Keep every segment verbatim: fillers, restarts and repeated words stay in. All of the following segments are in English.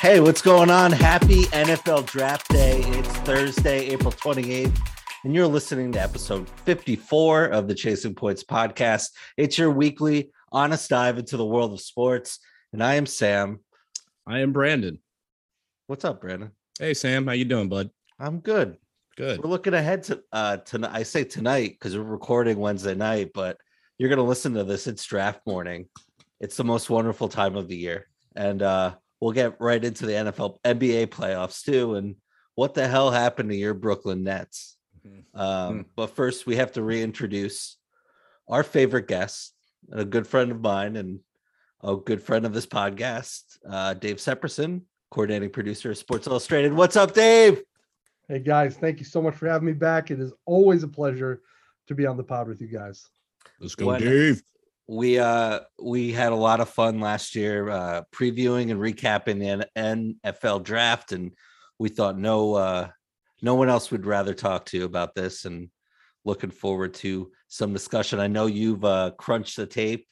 Hey, what's going on? Happy N F L Draft Day. It's Thursday, April twenty-eighth, and you're listening to episode fifty-four of the Chasing Points podcast. It's your weekly honest dive into the world of sports, and I am Sam. I am Brandon. What's up, Brandon? Hey, Sam. How you doing, bud? I'm good. Good. We're looking ahead to uh, tonight. I say tonight because we're recording Wednesday night, but you're going to listen to this. It's draft morning. It's the most wonderful time of the year, and uh, we'll get right into the N F L N B A playoffs too. And what the hell happened to your Brooklyn Nets? Mm-hmm. Um, mm-hmm. But first, we have to reintroduce our favorite guest, a good friend of mine, and a good friend of this podcast, uh, Dave Sepperson, coordinating producer of Sports Illustrated. What's up, Dave? Hey guys, thank you so much for having me back. It is always a pleasure to be on the pod with you guys. Let's go, when- Dave. We uh we had a lot of fun last year uh, previewing and recapping the N F L draft, and we thought no uh, no one else would rather talk to you about this, and looking forward to some discussion. I know you've uh, crunched the tape,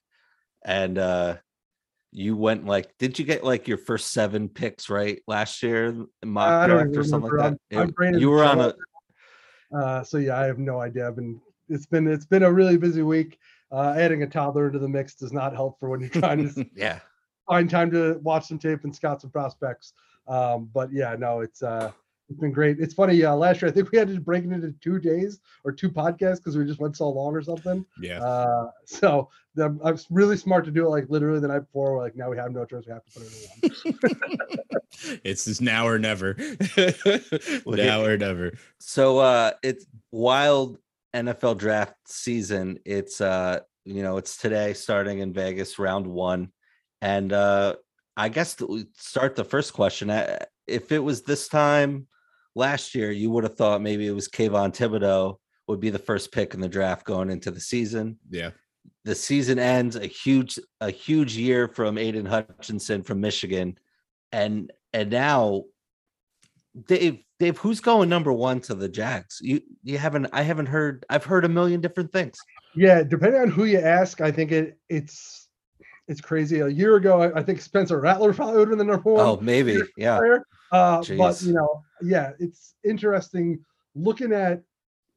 and uh, you went like, did you get like your first seven picks right last year? Mock I don't draft or something like I'm, that. I'm it, you were on a. Uh, so yeah, I have no idea. I've been it's been it's been a really busy week. Uh, adding a toddler to the mix does not help for when you're trying to yeah. find time to watch some tape and scout some prospects. Um, but yeah, no, it's uh, it's been great. It's funny. Uh, last year, I think we had to break it into two days or two podcasts because we just went so long or something. Yeah. Uh, so the, I was really smart to do it like literally the night before. We're like, now we have no choice. We have to put it in one. It's just now or never. now or never. So uh, it's wild. N F L draft season. It's uh you know it's today starting in Vegas, round one, and uh I guess to start the first question, if it was this time last year, you would have thought maybe it was Kayvon Thibodeaux would be the first pick in the draft going into the season. Yeah, the season ends a huge a huge year from Aiden Hutchinson from Michigan, and and now Dave, Dave, who's going number one to the Jags? You, you haven't. I haven't heard. I've heard a million different things. Yeah, depending on who you ask, I think it it's it's crazy. A year ago, I, I think Spencer Rattler probably would have been the number one. Oh, maybe, yeah. Uh, but you know, yeah, it's interesting looking at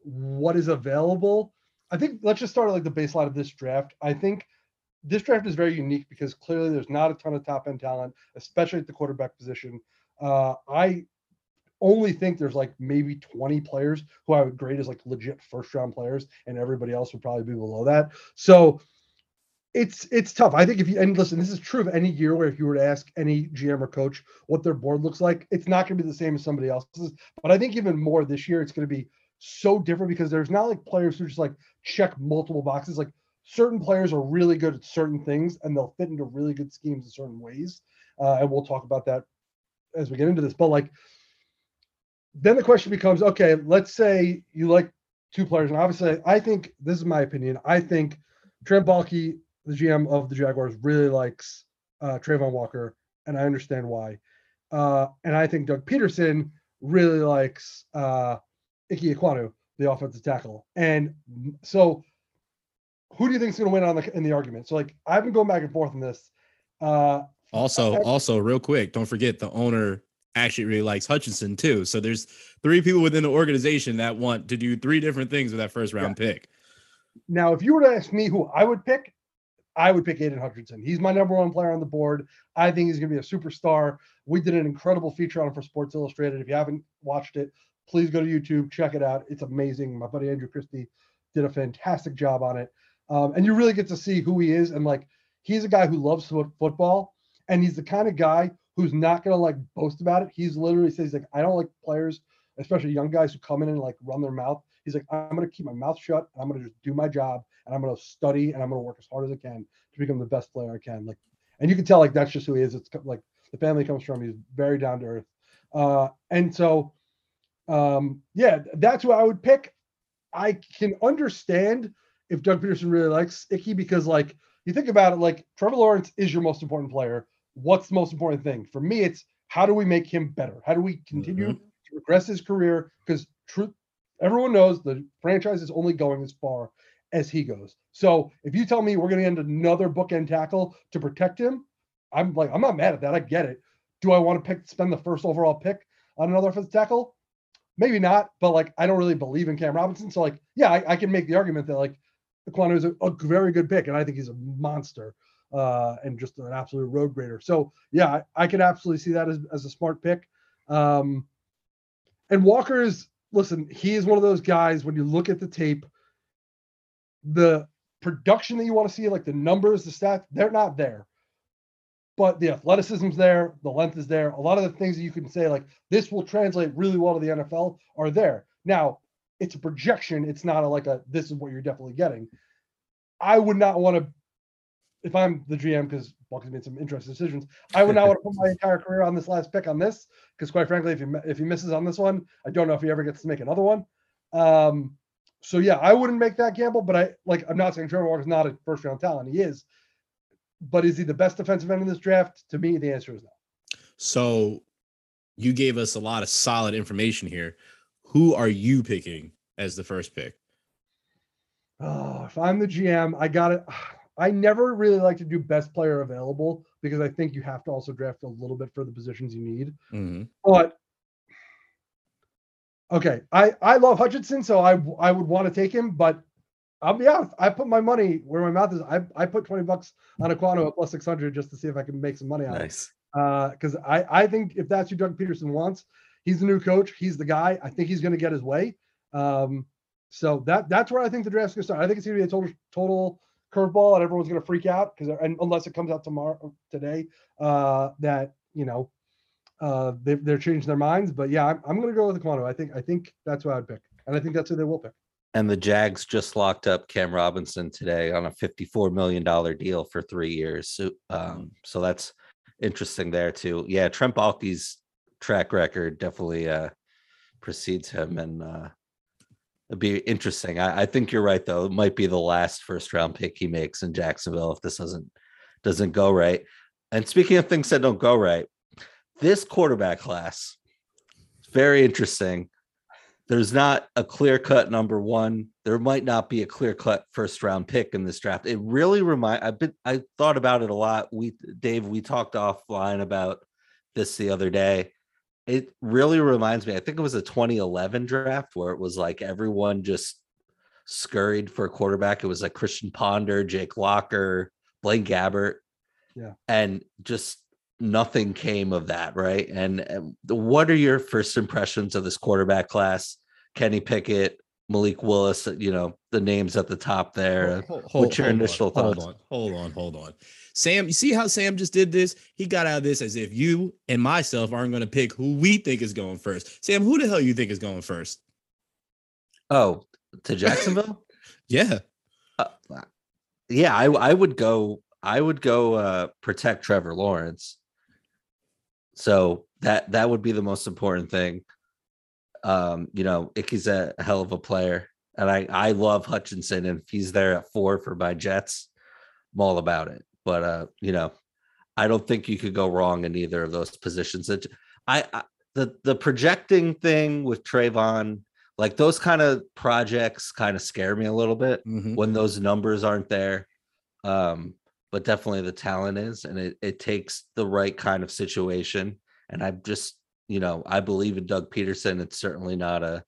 what is available. I think let's just start at like the baseline of this draft. I think this draft is very unique because clearly there's not a ton of top end talent, especially at the quarterback position. Uh, I. only think there's like maybe twenty players who I would grade as like legit first round players, and everybody else would probably be below that. So it's, it's tough. I think if you, and listen, this is true of any year where if you were to ask any G M or coach what their board looks like, it's not going to be the same as somebody else's, but I think even more this year, it's going to be so different because there's not like players who just like check multiple boxes. Like certain players are really good at certain things and they'll fit into really good schemes in certain ways. Uh, and we'll talk about that as we get into this, but like, then the question becomes, okay, let's say you like two players. And obviously, I think, this is my opinion, I think Trent Baalke, the G M of the Jaguars, really likes uh, Trayvon Walker, and I understand why. Uh, and I think Doug Peterson really likes uh, Ickey Ekwonu, the offensive tackle. And so who do you think is going to win on the, in the argument? So, like, I've been going back and forth on this. Uh, also, I, also, real quick, don't forget the owner – actually really likes Hutchinson too. So there's three people within the organization that want to do three different things with that first round yeah. pick. Now, if you were to ask me who I would pick, I would pick Aiden Hutchinson. He's my number one player on the board. I think he's going to be a superstar. We did an incredible feature on him for Sports Illustrated. If you haven't watched it, please go to YouTube, check it out. It's amazing. My buddy, Andrew Christie, did a fantastic job on it. Um, and you really get to see who he is. And like, he's a guy who loves football, and he's the kind of guy who's not going to like boast about it. He's literally says like, I don't like players, especially young guys who come in and like run their mouth. He's like, I'm going to keep my mouth shut. And I'm going to just do my job, and I'm going to study, and I'm going to work as hard as I can to become the best player I can. Like, and you can tell like, that's just who he is. It's like the family comes from, he's very down to earth. Uh, and so, um, yeah, that's who I would pick. I can understand if Doug Peterson really likes Ickey, because like you think about it, like Trevor Lawrence is your most important player. What's the most important thing for me? It's how do we make him better? How do we continue mm-hmm. to progress his career? Because truth, everyone knows the franchise is only going as far as he goes. So if you tell me we're going to end another bookend tackle to protect him, I'm like, I'm not mad at that. I get it. do I want to pick spend the first overall pick on another offensive tackle? Maybe not, but like I don't really believe in Cam Robinson. So like, yeah, I, I can make the argument that like Ekwonu is a, a very good pick, and I think he's a monster uh, and just an absolute road grader. So yeah, I, I can absolutely see that as, as a smart pick. Um, and Walker is, listen, he is one of those guys when you look at the tape, the production that you want to see, like the numbers, the stats, they're not there. But the athleticism's there, the length is there. A lot of the things that you can say, like, this will translate really well to the N F L are there. Now, it's a projection. It's not a, like a, this is what you're definitely getting. I would not want to, if I'm the G M, because Bucky's made some interesting decisions, I would not want to put my entire career on this last pick on this, because quite frankly, if he, if he misses on this one, I don't know if he ever gets to make another one. Um, so, yeah, I wouldn't make that gamble, but I, like, I'm not saying Trevor Walker's not a first-round talent. He is. But is he the best defensive end in this draft? To me, the answer is no. So you gave us a lot of solid information here. Who are you picking as the first pick? Oh, if I'm the G M, I got it. I never really like to do best player available because I think you have to also draft a little bit for the positions you need. Mm-hmm. But okay, I, I love Hutchinson, so I I would want to take him, but I'll be honest, I put my money where my mouth is. I, I put twenty bucks on Ekwonu at plus six hundred just to see if I can make some money on nice. it. Uh, because I, I think if that's who Doug Peterson wants, he's the new coach. He's the guy. I think he's going to get his way. Um, so that that's where I think the draft's going to start. I think it's going to be a total total curveball, and everyone's going to freak out because unless it comes out tomorrow today uh, that you know uh, they, they're changing their minds. But yeah, I'm, I'm going to go with Ekwonu. I think I think that's who I would pick, and I think that's who they will pick. And the Jags just locked up Cam Robinson today on a fifty-four million dollars deal for three years. So, um, so that's interesting there too. Yeah, Trent Baalke's track record definitely uh, precedes him, and uh, it'd be interesting. I, I think you're right, though. It might be the last first round pick he makes in Jacksonville if this doesn't doesn't go right. And speaking of things that don't go right, this quarterback class is very interesting. There's not a clear-cut number one. There might not be a clear-cut first-round pick in this draft. It really remind. I've been. I thought about it a lot. We, Dave, we talked offline about this the other day. It really reminds me. I think it was a twenty eleven draft where it was like everyone just scurried for a quarterback. It was like Christian Ponder, Jake Locker, Blaine Gabbert, yeah, and just nothing came of that, right? And, and what are your first impressions of this quarterback class? Kenny Pickett, Malik Willis, you know, the names at the top there. Hold, hold, What's your hold initial on, thoughts? Hold on, hold on, hold on. Sam, you see how Sam just did this? He got out of this as if you and myself aren't going to pick who we think is going first. Sam, who the hell you think is going first? Oh, to Jacksonville? Yeah. Uh, yeah, I, I would go, I would go uh, protect Trevor Lawrence. So that that would be the most important thing. Um, you know, Icky's a hell of a player, and I, I love Hutchinson, and if he's there at four for my Jets, I'm all about it. But, uh, you know, I don't think you could go wrong in either of those positions. It, I, I the, the projecting thing with Trayvon, like those kind of projects kind of scare me a little bit mm-hmm. when those numbers aren't there. Um, but definitely the talent is, and it, it takes the right kind of situation. And I've just, you know, I believe in Doug Peterson. It's certainly not a,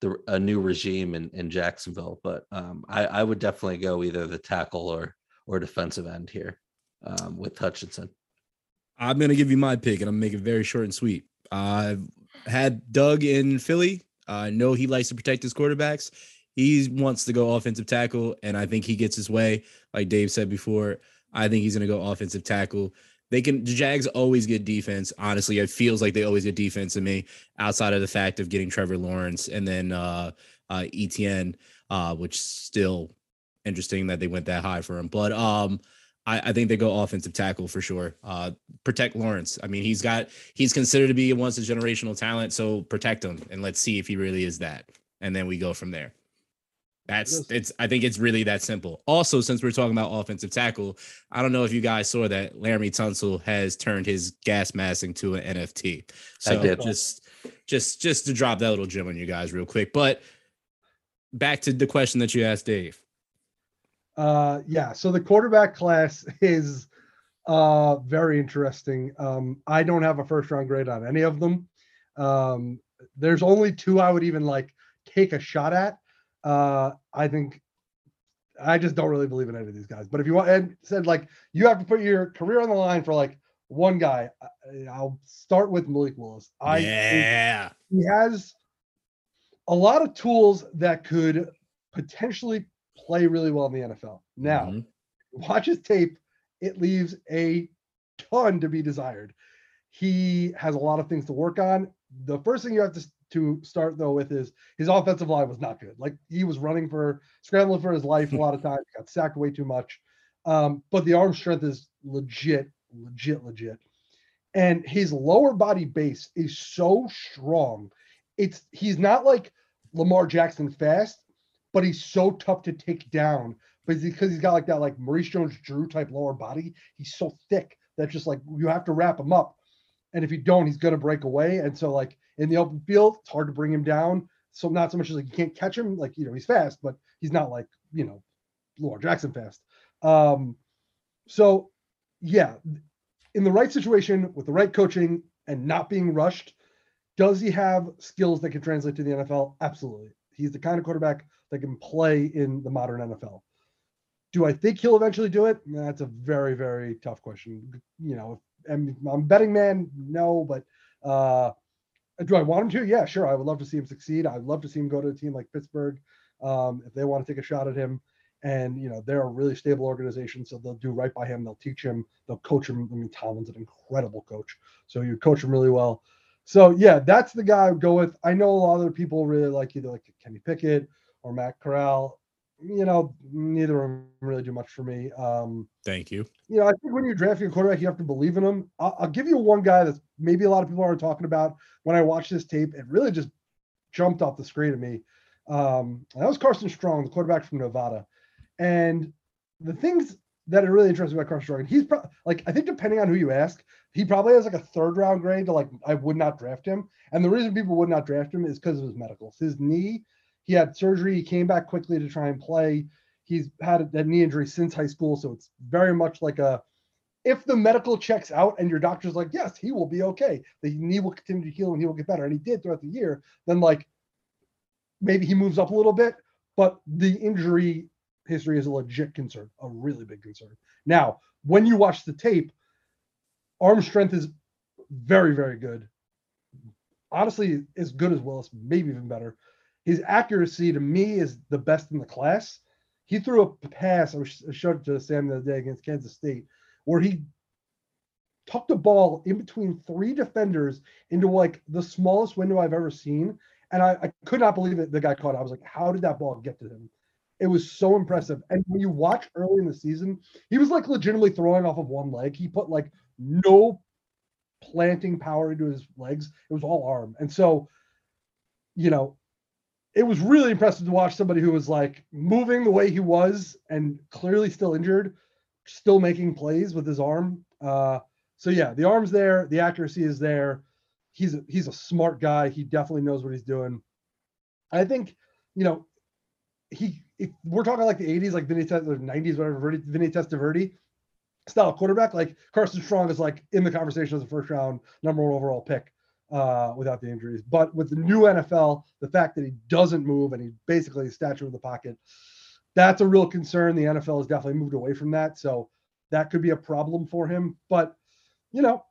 the, a new regime in, in Jacksonville, but um, I, I would definitely go either the tackle or, or defensive end here um, with Hutchinson. I'm going to give you my pick, and I'm going to make it very short and sweet. I've had Doug in Philly. I know he likes to protect his quarterbacks. He wants to go offensive tackle, and I think he gets his way. Like Dave said before, I think he's going to go offensive tackle. They can, the Jags always get defense. Honestly, it feels like they always get defense to me outside of the fact of getting Trevor Lawrence and then uh, uh, E T N, uh, which still interesting that they went that high for him. But um, I, I think they go offensive tackle for sure. Uh, protect Lawrence. I mean, he's got, he's considered to be a once a generational talent. So protect him and let's see if he really is that. And then we go from there. That's it's. I think it's really that simple. Also, since we're talking about offensive tackle, I don't know if you guys saw that Laramie Tunsil has turned his gas mask into an N F T. So I did. just, just, just to drop that little gem on you guys real quick. But back to the question that you asked, Dave. Uh, yeah. So the quarterback class is Uh, very interesting. Um, I don't have a first round grade on any of them. Um, there's only two I would even like take a shot at. Uh, I think I just don't really believe in any of these guys, but if you want and said like, you have to put your career on the line for like one guy, I'll start with Malik Willis. I yeah. He has a lot of tools that could potentially play really well in the N F L. Now, mm-hmm. watch his tape. It leaves a ton to be desired. He has a lot of things to work on. The first thing you have to, to start, though, with is his offensive line was not good. Like, he was running for, scrambling for his life a lot of times, got sacked way too much. Um, but the arm strength is legit, legit, legit. And his lower body base is so strong. It's he's not like Lamar Jackson fast, but he's so tough to take down. But because he's got like that, like Maurice Jones-Drew type lower body, he's so thick that just like you have to wrap him up, and if you don't, he's gonna break away. And so like in the open field, it's hard to bring him down. So not so much as like you can't catch him, like you know he's fast, but he's not like you know Lamar Jackson fast. Um, so yeah, in the right situation with the right coaching and not being rushed, does he have skills that can translate to the N F L? Absolutely. He's the kind of quarterback that can play in the modern N F L. Do I think he'll eventually do it? That's a very, very tough question. You know, and I'm betting man, no, but uh, do I want him to? Yeah, sure. I would love to see him succeed. I'd love to see him go to a team like Pittsburgh um, if they want to take a shot at him. And, you know, they're a really stable organization, so they'll do right by him. They'll teach him. They'll coach him. I mean, Tomlin's an incredible coach, so you coach him really well. So, yeah, that's the guy I would go with. I know a lot of people really like either like Kenny Pickett or Matt Corral. You know, neither of them really do much for me. Um, Thank you. You know, I think when you're drafting a quarterback, you have to believe in him. I'll, I'll give you one guy that's maybe a lot of people aren't talking about. When I watched this tape, it really just jumped off the screen to me. Um, and that was Carson Strong, the quarterback from Nevada. And the things that are really interesting about Carson Strong, and he's pro- like, I think depending on who you ask, he probably has like a third round grade to like, I would not draft him. And the reason people would not draft him is because of his medicals. His knee. He had surgery. He came back quickly to try and play. He's had that knee injury since high school. So it's very much like a, if the medical checks out and your doctor's like, yes, he will be okay. The knee will continue to heal and he will get better. And he did throughout the year. Then like, maybe he moves up a little bit, but the injury history is a legit concern, a really big concern. Now, when you watch the tape, arm strength is very, very good. Honestly, as good as Willis, maybe even better. His accuracy, to me, is the best in the class. He threw a pass, I showed it to Sam the other day against Kansas State, where he tucked a ball in between three defenders into like the smallest window I've ever seen. And I, I could not believe it. The guy caught it. I was like, how did that ball get to him? It was so impressive. And when you watch early in the season, he was like legitimately throwing off of one leg. He put like no planting power into his legs. It was all arm. And so, you know, it was really impressive to watch somebody who was like moving the way he was and clearly still injured, still making plays with his arm. Uh, so yeah, the arm's there. The accuracy is there. He's a, he's a smart guy. He definitely knows what he's doing. I think, you know, he, if we're talking like the eighties, like Vinny Testaverde, nineties, whatever, Vinny Testaverde style quarterback, like Carson Strong is like in the conversation as a first round number one overall pick. Uh, without the injuries. But with the new N F L, the fact that he doesn't move and he basically is statue in the pocket, that's a real concern. The N F L has definitely moved away from that. So that could be a problem for him. But, you know,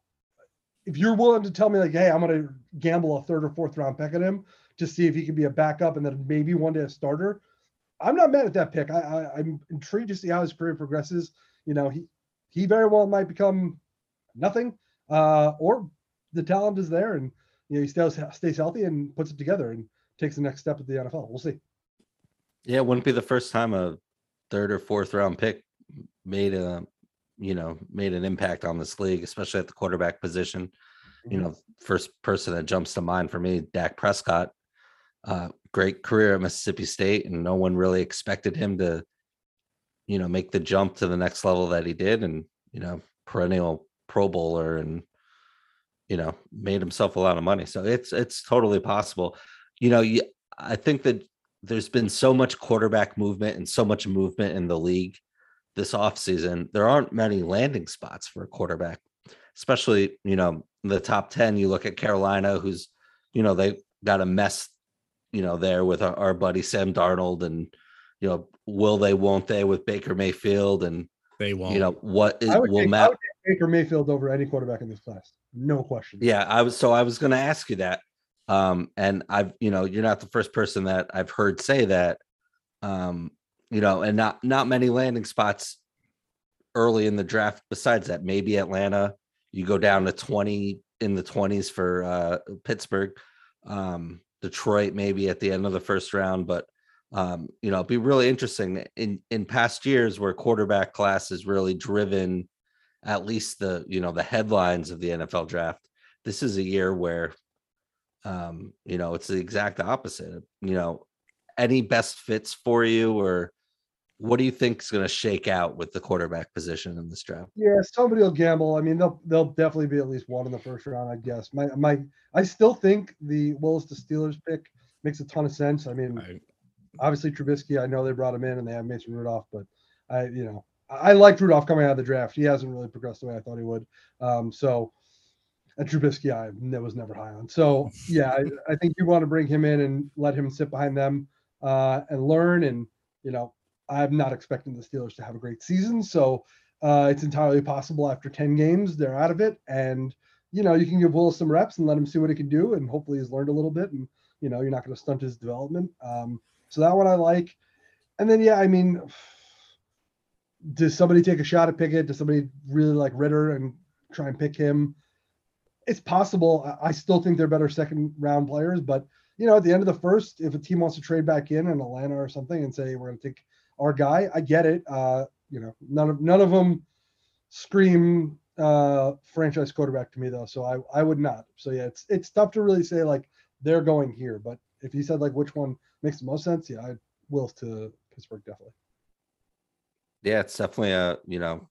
if you're willing to tell me like, hey, I'm going to gamble a third or fourth round pick at him to see if he can be a backup and then maybe one day a starter, I'm not mad at that pick. I, I, I'm intrigued to see how his career progresses. You know, he, he very well might become nothing uh, or the talent is there, and you know he stays stays healthy and puts it together and takes the next step at the N F L. We'll see. Yeah, it wouldn't be the first time a third or fourth round pick made a you know made an impact on this league, especially at the quarterback position. Mm-hmm. You know, first person that jumps to mind for me, Dak Prescott. Uh, great career at Mississippi State, and no one really expected him to, you know, make the jump to the next level that he did, and you know, perennial Pro Bowler and. You know, made himself a lot of money. So it's it's totally possible. You know, you, I think that there's been so much quarterback movement and so much movement in the league this offseason, there aren't many landing spots for a quarterback, especially, you know, the top ten. You look at Carolina, who's, you know, they got a mess, you know, there with our, our buddy Sam Darnold, and, you know, will they, won't they, with Baker Mayfield, and they won't, you know, what is, will take, Matt Baker Mayfield over any quarterback in this class, no question. Yeah, I was, so I was going to ask you that, um, and I've, you know, you're not the first person that I've heard say that, um, you know, and not not many landing spots early in the draft. Besides that, maybe Atlanta. You go down to twenty in the twenties for uh, Pittsburgh, um, Detroit, maybe at the end of the first round, but. Um, you know, it'd be really interesting in, in past years where quarterback class has really driven at least the, you know, the headlines of the N F L draft. This is a year where, um, you know, it's the exact opposite. You know, any best fits for you, or what do you think is going to shake out with the quarterback position in this draft? Yeah, somebody will gamble. I mean, they'll, they'll definitely be at least one in the first round, I guess. My, my, I still think the Willis to Steelers pick makes a ton of sense. I mean, I, Obviously, Trubisky, I know they brought him in and they have Mason Rudolph, but I, you know, I liked Rudolph coming out of the draft. He hasn't really progressed the way I thought he would. Um, so, and Trubisky, I was never high on. So, yeah, I, I think you want to bring him in and let him sit behind them uh, and learn. And, you know, I'm not expecting the Steelers to have a great season. So, uh, it's entirely possible after ten games, they're out of it. And, you know, you can give Willis some reps and let him see what he can do. And hopefully he's learned a little bit. And, you know, you're not going to stunt his development. Um, So that one I like. And then, yeah, I mean, does somebody take a shot at Pickett? Does somebody really like Ritter and try and pick him? It's possible. I still think they're better second round players, but, you know, at the end of the first, if a team wants to trade back in in Atlanta or something and say, we're going to take our guy, I get it. Uh, you know, none of, none of them scream uh, franchise quarterback to me though. So I, I would not. So yeah, it's, it's tough to really say like they're going here, but if you said like which one makes the most sense, yeah, I will to Pittsburgh definitely. Yeah, it's definitely a, you know,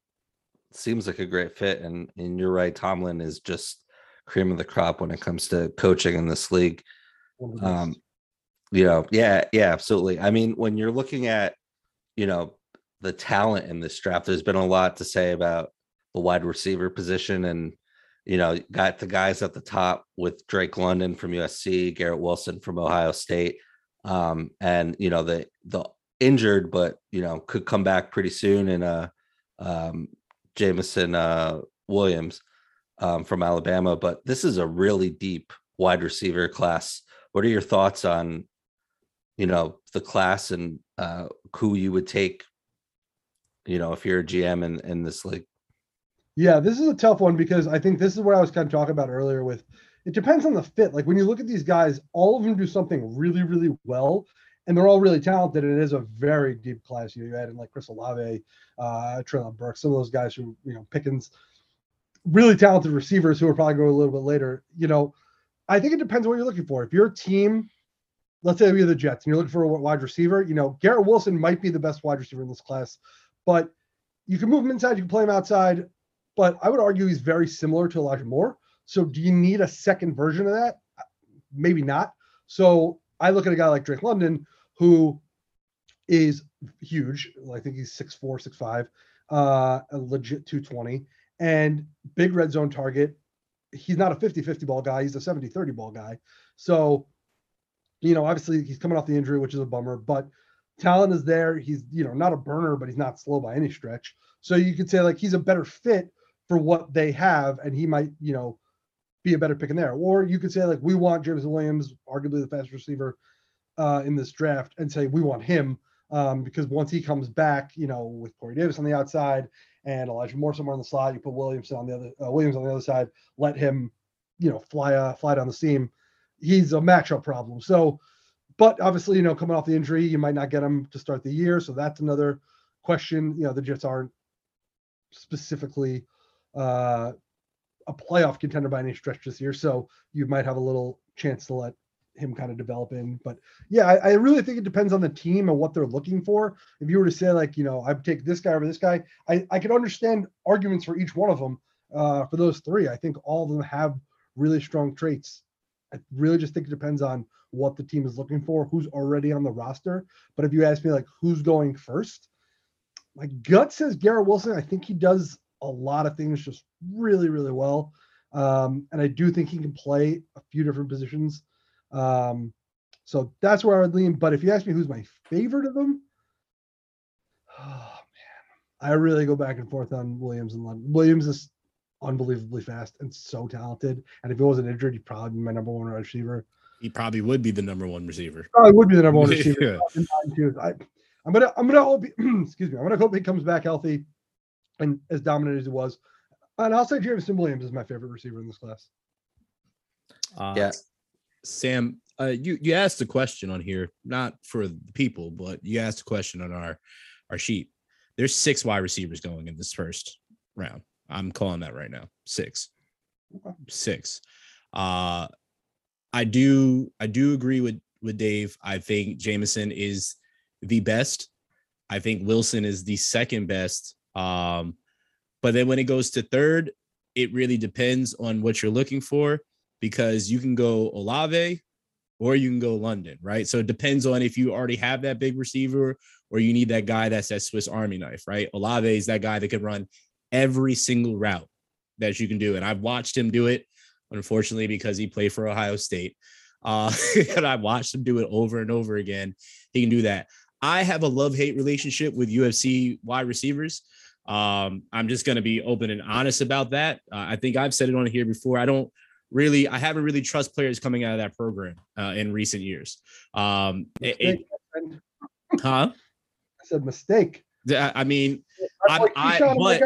seems like a great fit, and and you're right, Tomlin is just cream of the crop when it comes to coaching in this league. Um, you know, yeah, yeah, absolutely. I mean, when you're looking at, you know, the talent in this draft, there's been a lot to say about the wide receiver position, and you know, got the guys at the top with Drake London from U S C, Garrett Wilson from Ohio State, um, and, you know, the the injured, but, you know, could come back pretty soon in uh, um, Jameson uh, Williams um, from Alabama. But this is a really deep wide receiver class. What are your thoughts on, you know, the class and uh, who you would take, you know, if you're a G M in, in this league? Yeah, this is a tough one because I think this is what I was kind of talking about earlier with, it depends on the fit. Like when you look at these guys, all of them do something really, really well, and they're all really talented. And it is a very deep class. You know, you add in like Chris Olave, uh, Treylon Burks, some of those guys who, you know, Pickens, really talented receivers who are probably going a little bit later. You know, I think it depends on what you're looking for. If you're a team, let's say you're the Jets and you're looking for a wide receiver, you know, Garrett Wilson might be the best wide receiver in this class, but you can move him inside, you can play him outside. But I would argue he's very similar to Elijah Moore. So do you need a second version of that? Maybe not. So I look at a guy like Drake London, who is huge. I think he's six four, six five, uh, a legit two twenty, and big red zone target. He's not a fifty-fifty ball guy. He's a seventy-thirty ball guy. So, you know, obviously he's coming off the injury, which is a bummer, but talent is there. He's, you know, not a burner, but he's not slow by any stretch. So you could say like he's a better fit for what they have, and he might, you know, be a better pick in there. Or you could say like, we want Jameson Williams, arguably the fastest receiver uh, in this draft, and say we want him um, because once he comes back, you know, with Corey Davis on the outside and Elijah Moore somewhere on the slide, you put Williamson on the other uh, Williams on the other side, let him, you know, fly uh, fly down the seam. He's a matchup problem. So, but obviously, you know, coming off the injury, you might not get him to start the year, so that's another question. You know, the Jets aren't specifically uh a playoff contender by any stretch this year, so you might have a little chance to let him kind of develop in. But yeah, I, I really think it depends on the team and what they're looking for. If you were to say like, you know, I'd take this guy over this guy, I I could understand arguments for each one of them. Uh for those three, I think all of them have really strong traits. I really just think it depends on what the team is looking for, who's already on the roster. But if you ask me like who's going first, my gut says Garrett Wilson. I think he does a lot of things just really, really well. Um, and I do think he can play a few different positions. Um, so that's where I would lean. But if you ask me who's my favorite of them, oh, man, I really go back and forth on Williams and London. Williams is unbelievably fast and so talented. And if he wasn't injured, he'd probably be my number one receiver. He probably would be the number one receiver. Probably would be the number one receiver. yeah. I, I'm gonna, I'm gonna be, excuse me. I'm gonna hope he comes back healthy and as dominant as he was. And I'll say Jameson Williams is my favorite receiver in this class. Uh, yeah, Sam, uh, you you asked a question on here, not for the people, but you asked a question on our our sheet. There's six wide receivers going in this first round. I'm calling that right now. Six, okay. six. Uh, I do I do agree with with Dave. I think Jameson is the best. I think Wilson is the second best. Um, but then when it goes to third, it really depends on what you're looking for, because you can go Olave or you can go London, right? So it depends on if you already have that big receiver or you need that guy that's that Swiss Army knife, right? Olave is that guy that can run every single route that you can do. And I've watched him do it, unfortunately, because he played for Ohio State. Uh, and I watched him do it over and over again. He can do that. I have a love-hate relationship with U F C wide receivers. Um, I'm just going to be open and honest about that. Uh, I think I've said it on here before. I don't really, I haven't really trust players coming out of that program uh, in recent years. Um, mistake, it, it, huh? I said mistake. I mean, I, I, I but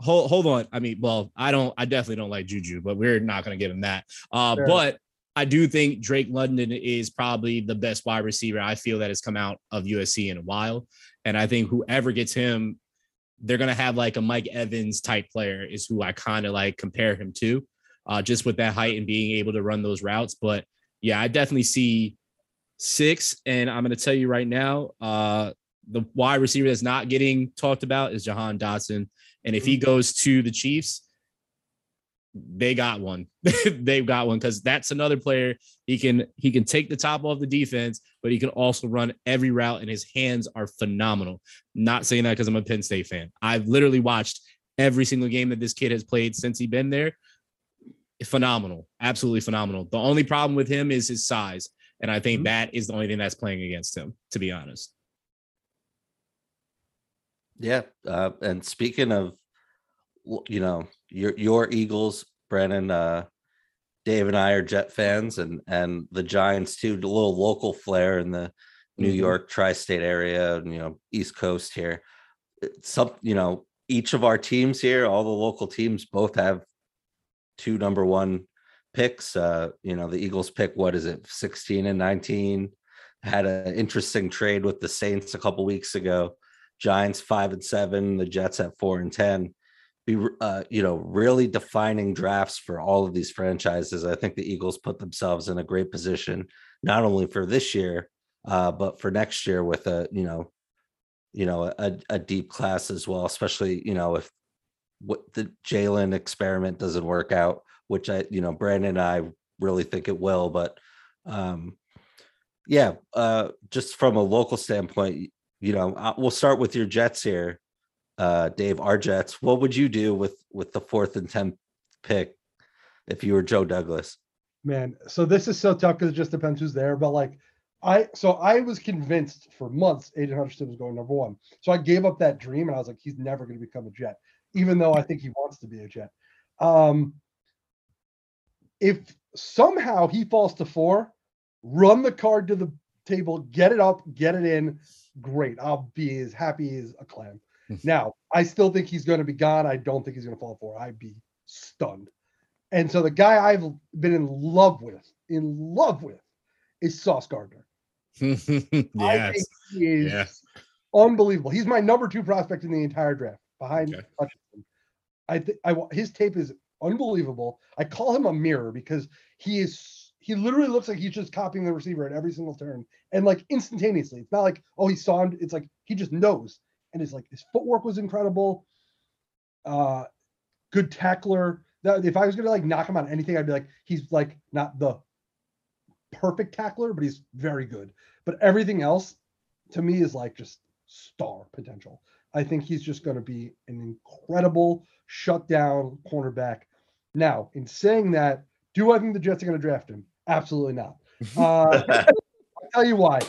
hold, hold on. I mean, well, I don't, I definitely don't like Juju, but we're not going to give him that. Uh, sure. But I do think Drake London is probably the best wide receiver I feel that has come out of U S C in a while. And I think whoever gets him, they're going to have like a Mike Evans type player is who I kind of like compare him to, uh, just with that height and being able to run those routes. But yeah, I definitely see six. And I'm going to tell you right now, uh, the wide receiver that's not getting talked about is Jahan Dotson. And if he goes to the Chiefs, they got one. They've got one, because that's another player. He can he can take the top off the defense, but he can also run every route, and his hands are phenomenal. Not saying that because I'm a Penn State fan. I've literally watched every single game that this kid has played since he's been there. Phenomenal. Absolutely phenomenal. The only problem with him is his size, and I think mm-hmm. that is the only thing that's playing against him, to be honest. Yeah, uh, and speaking of, you know, your your Eagles, Brennan, uh, Dave and I are Jet fans, and and the Giants too, a little local flair in the New mm-hmm. York tri-state area, and, you know, East Coast here. Some, you know, each of our teams here, all the local teams both have two number one picks. Uh, you know, the Eagles pick, what is it, sixteen and nineteen, had an interesting trade with the Saints a couple weeks ago. Giants five and seven, the Jets at four and ten. Be uh, you know, really defining drafts for all of these franchises. I think the Eagles put themselves in a great position, not only for this year, uh, but for next year with a you know, you know, a, a deep class as well. Especially you know if what the Jalen experiment doesn't work out, which I you know Brandon and I really think it will. But um, yeah, uh, just from a local standpoint. You know, we'll start with your Jets here, uh, Dave, our Jets. What would you do with with the fourth and tenth pick if you were Joe Douglas? Man, so this is so tough because it just depends who's there. But like I so I was convinced for months Aiden Hutchinson was going number one. So I gave up that dream and I was like, he's never going to become a Jet, even though I think he wants to be a Jet. Um, if somehow he falls to four, run the card to the table, get it up, get it in. Great. I'll be as happy as a clam. Now, I still think he's going to be gone. I don't think he's going to fall for it. I'd be stunned. And so the guy I've been in love with, in love with, is Sauce Gardner. yes. I think he is yes. unbelievable. He's my number two prospect in the entire draft, behind okay. Hutchinson. I think I his tape is unbelievable. I call him a mirror because he is. He literally looks like he's just copying the receiver at every single turn, and like instantaneously. It's not like, oh, he saw him. It's like he just knows. And it's like his footwork was incredible. Uh, good tackler. That, if I was gonna like knock him on anything, I'd be like, he's like not the perfect tackler, but he's very good. But everything else to me is like just star potential. I think he's just going to be an incredible shutdown cornerback. Now, in saying that, do I think the Jets are going to draft him? Absolutely not. Uh, I'll tell you why.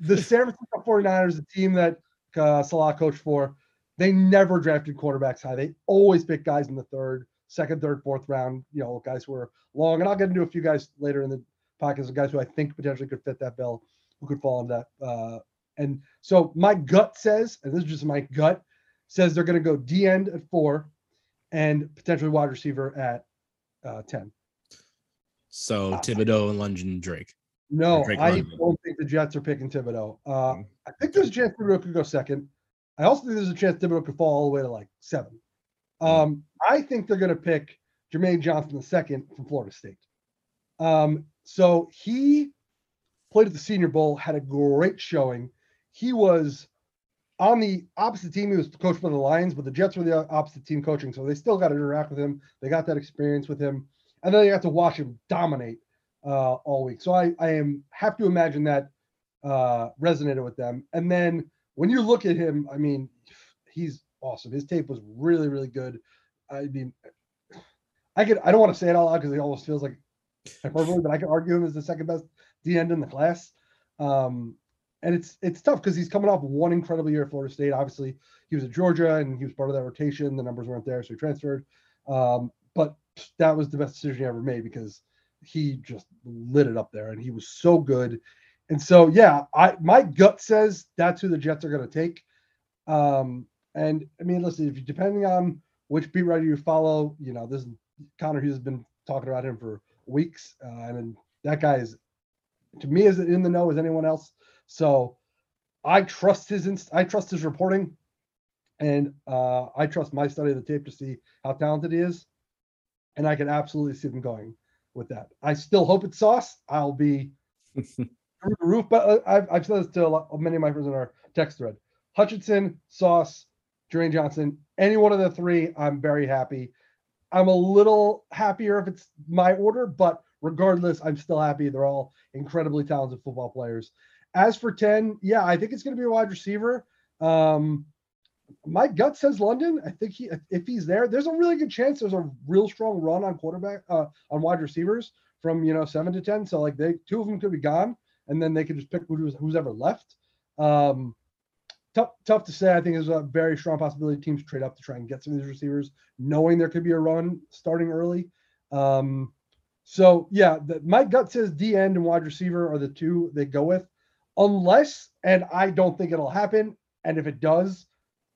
The San Francisco forty-niners, the team that uh, Salah coached for, they never drafted quarterbacks high. They always pick guys in the third, second, third, fourth round, you know, guys who are long. And I'll get into a few guys later in the podcast of guys who I think potentially could fit that bill, who could fall into that. Uh, and so my gut says, and this is just my gut, says they're going to go D-end at four and potentially wide receiver at uh, ten. So uh, Thibodeaux and London Drake. No, Drake I London. Don't think the Jets are picking Thibodeaux. Uh, mm-hmm. I think there's a chance Thibodeaux could go second. I also think there's a chance Thibodeaux could fall all the way to like seven. Um, I think they're going to pick Jermaine Johnson the second from Florida State. Um, so he played at the Senior Bowl, had a great showing. He was on the opposite team. He was coached by the Lions, but the Jets were the opposite team coaching, so they still got to interact with him. They got that experience with him, and then they got to watch him dominate uh, all week. So I, I am have to imagine that uh, resonated with them. And then when you look at him, I mean, he's awesome. His tape was really, really good. I mean, I could I don't want to say it out loud because it almost feels like hyperbole, but I could argue him as the second best D-end in the class. Um, and it's it's tough because he's coming off one incredible year at Florida State. Obviously, he was at Georgia and he was part of that rotation. The numbers weren't there, so he transferred. Um, but that was the best decision he ever made because he just lit it up there and he was so good. And so, yeah, I my gut says that's who the Jets are going to take. Um, and, I mean, listen, if you depending on which beat writer you follow, you know, this Connor Hughes has been talking about him for weeks. Uh, I mean, that guy is, to me, as in the know as anyone else. So I trust his inst- I trust his reporting, and uh, I trust my study of the tape to see how talented he is. And I can absolutely see them going with that. I still hope it's Sauce. I'll be... through the roof, but I've, I've said this to a lot, many of my friends in our text thread. Hutchinson, Sauce, Jermaine Johnson, any one of the three, I'm very happy. I'm a little happier if it's my order, but regardless, I'm still happy. They're all incredibly talented football players. As for ten, yeah, I think it's going to be a wide receiver. Um, my gut says London. I think he, if he's there, there's a really good chance there's a real strong run on quarterback uh, on wide receivers from you know seven to ten. So like they, two of them could be gone. And then they could just pick who's, who's ever left. Um, tough, tough to say. I think there's a very strong possibility teams trade up to try and get some of these receivers, knowing there could be a run starting early. Um, so, yeah, the, my gut says D-end and wide receiver are the two they go with, unless, and I don't think it'll happen, and if it does,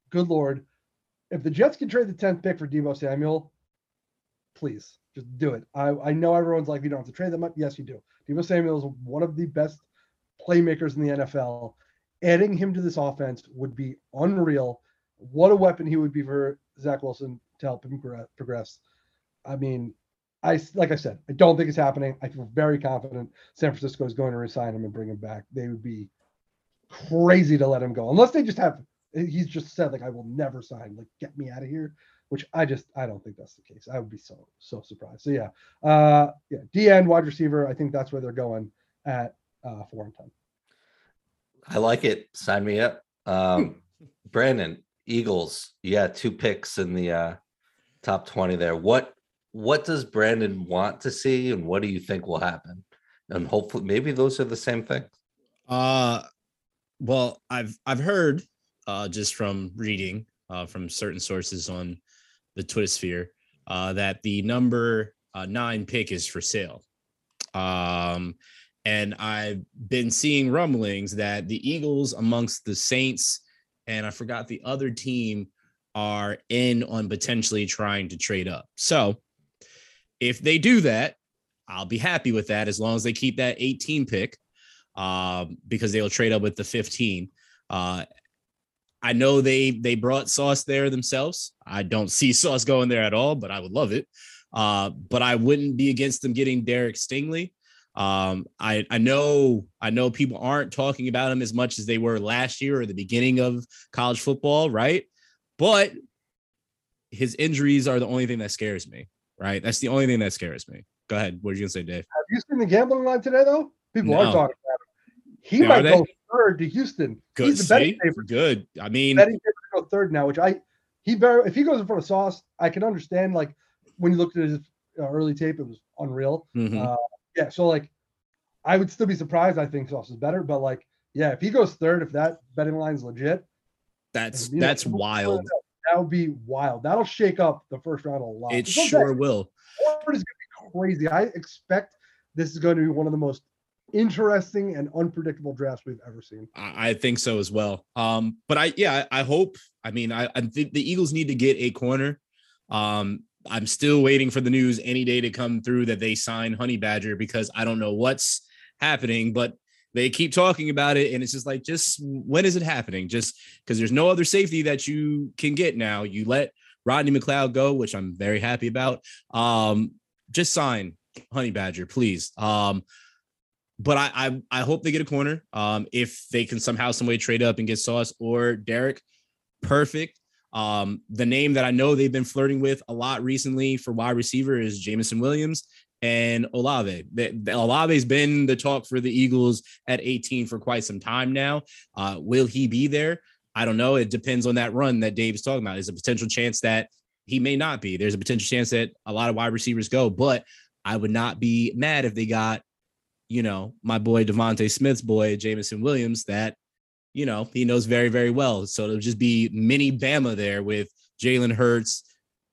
good Lord, if the Jets can trade the tenth pick for Deebo Samuel, please. Just do it. I, I know everyone's like, you don't have to trade them up. Yes, you do. Deebo Samuel is one of the best playmakers in the N F L. Adding him to this offense would be unreal. What a weapon he would be for Zach Wilson to help him progress. I mean, I like I said, I don't think it's happening. I feel very confident San Francisco is going to resign him and bring him back. They would be crazy to let him go. Unless they just have, he's just said, like, I will never sign. Like, get me out of here. Which I just, I don't think that's the case. I would be so, so surprised. So, yeah. Uh, yeah. D N, wide receiver, I think that's where they're going at uh, four and ten. I like it. Sign me up. Um, Brandon, Eagles. Yeah, two picks in the uh, top twenty there. What what does Brandon want to see, and what do you think will happen? And hopefully, maybe those are the same things. Uh, well, I've, I've heard uh, just from reading uh, from certain sources on the Twitter sphere, uh, that the number uh, nine pick is for sale. Um, and I've been seeing rumblings that the Eagles amongst the Saints, and I forgot the other team, are in on potentially trying to trade up. So if they do that, I'll be happy with that as long as they keep that eighteen pick, uh, because they'll trade up with the fifteen. Uh, I know they they brought Sauce there themselves. I don't see Sauce going there at all, but I would love it. Uh, but I wouldn't be against them getting Derek Stingley. Um, I I know I know people aren't talking about him as much as they were last year or the beginning of college football, right? But his injuries are the only thing that scares me, right? That's the only thing that scares me. Go ahead. What are you gonna say, Dave? Have you seen the gambling line today, though? People no. are talking about it. He now might go third to Houston. Good, he's the betting favorite. Good. I mean, betting favorite go third now, which I he better if he goes in front of Sauce, I can understand. Like when you looked at his uh, early tape, it was unreal. Mm-hmm. Uh, yeah, so like I would still be surprised. I think Sauce is better, but like yeah, if he goes third, if that betting line is legit, that's and, that's know, wild. That would be wild. That'll shake up the first round a lot. It so sure will. Florida is going to be crazy. I expect this is going to be one of the most interesting and unpredictable drafts we've ever seen. I, I think so as well. Um, but I, yeah, I, I hope. I mean, I, I think the Eagles need to get a corner. Um, I'm still waiting for the news any day to come through that they sign Honey Badger because I don't know what's happening, but they keep talking about it, and it's just like, just when is it happening? Just because there's no other safety that you can get now. You let Rodney McLeod go, which I'm very happy about. Um, just sign Honey Badger, please. Um, but I, I I hope they get a corner. Um, if they can somehow, some way trade up and get Sauce or Derek, perfect. Um, the name that I know they've been flirting with a lot recently for wide receiver is Jameson Williams. And Olave. Olave's been the talk for the Eagles at eighteen for quite some time now. Uh, will he be there? I don't know. It depends on that run that Dave's talking about. There's a potential chance that he may not be. There's a potential chance that a lot of wide receivers go, but I would not be mad if they got, you know, my boy Devontae Smith's boy, Jameson Williams, that, you know, he knows very, very well. So it'll just be mini Bama there with Jalen Hurts,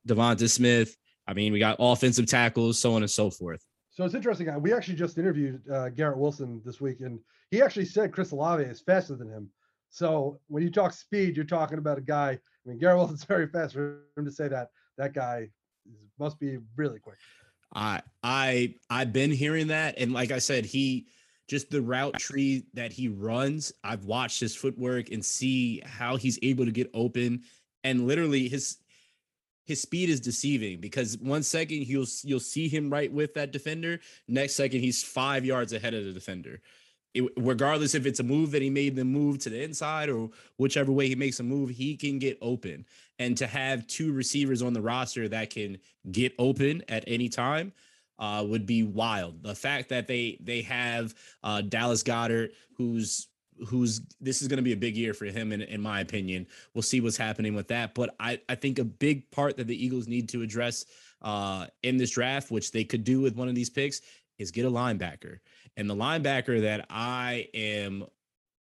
Devonta Smith. I mean, we got offensive tackles, so on and so forth. So it's interesting. We actually just interviewed uh, Garrett Wilson this week, and he actually said Chris Olave is faster than him. So when you talk speed, you're talking about a guy. I mean, Garrett Wilson's very fast. For him to say that, that guy must be really quick. I I I've been hearing that, and like I said, he just the route tree that he runs. I've watched his footwork and see how he's able to get open, and literally his. His speed is deceiving because one second you'll you'll see him right with that defender. Next second, he's five yards ahead of the defender. It, regardless if it's a move that he made them move to the inside or whichever way he makes a move, he can get open. And to have two receivers on the roster that can get open at any time uh, would be wild. The fact that they they have uh, Dallas Goedert, who's who's this is going to be a big year for him, in, in my opinion. We'll see what's happening with that. But I, I think a big part that the Eagles need to address uh, in this draft, which they could do with one of these picks, is get a linebacker. And the linebacker that I am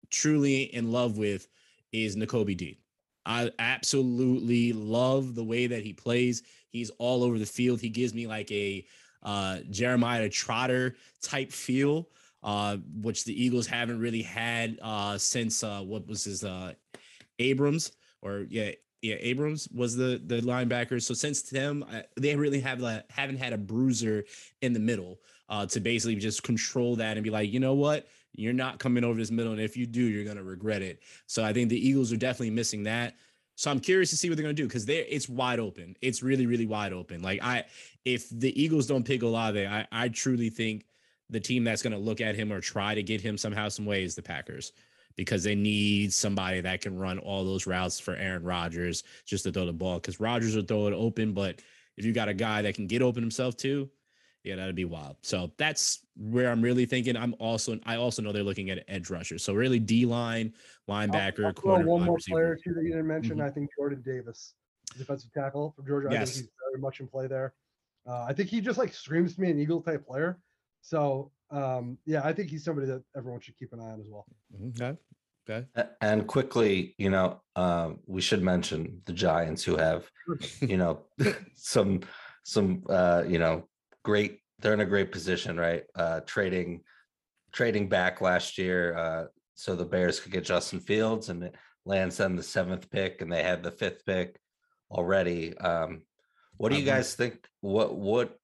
truly in love with is Nakobe Dean. I absolutely love the way that he plays. He's all over the field. He gives me like a uh, Jeremiah Trotter type feel. Uh, which the Eagles haven't really had uh, since uh, what was his uh, Abrams or yeah yeah Abrams was the the linebacker. So since them, I, they really have like, haven't had a bruiser in the middle uh, to basically just control that and be like, you know what, you're not coming over this middle, and if you do, you're gonna regret it. So I think the Eagles are definitely missing that. So I'm curious to see what they're gonna do because they it's wide open. It's really really wide open. Like I, if the Eagles don't pick Olave, I I truly think. The team that's going to look at him or try to get him somehow, some way is the Packers because they need somebody that can run all those routes for Aaron Rodgers just to throw the ball because Rodgers will throw it open. But if you got a guy that can get open himself too, yeah, that'd be wild. So that's where I'm really thinking. I'm also, I also know they're looking at edge rusher. So really D line, linebacker, I'll, I'll corner, one more receiver. Player too that you didn't mention. Mm-hmm. I think Jordan Davis, defensive tackle from Georgia. Yes. I think he's very much in play there. Uh, I think he just like screams to me an Eagle type player. So, um, yeah, I think he's somebody that everyone should keep an eye on as well. Okay. Okay. And quickly, you know, um, we should mention the Giants who have, you know, some, some, uh, you know, great, they're in a great position, right? Uh, trading, trading back last year. Uh, so the Bears could get Justin Fields and it lands them the seventh pick and they had the fifth pick already. Um, what do you guys think? What, what,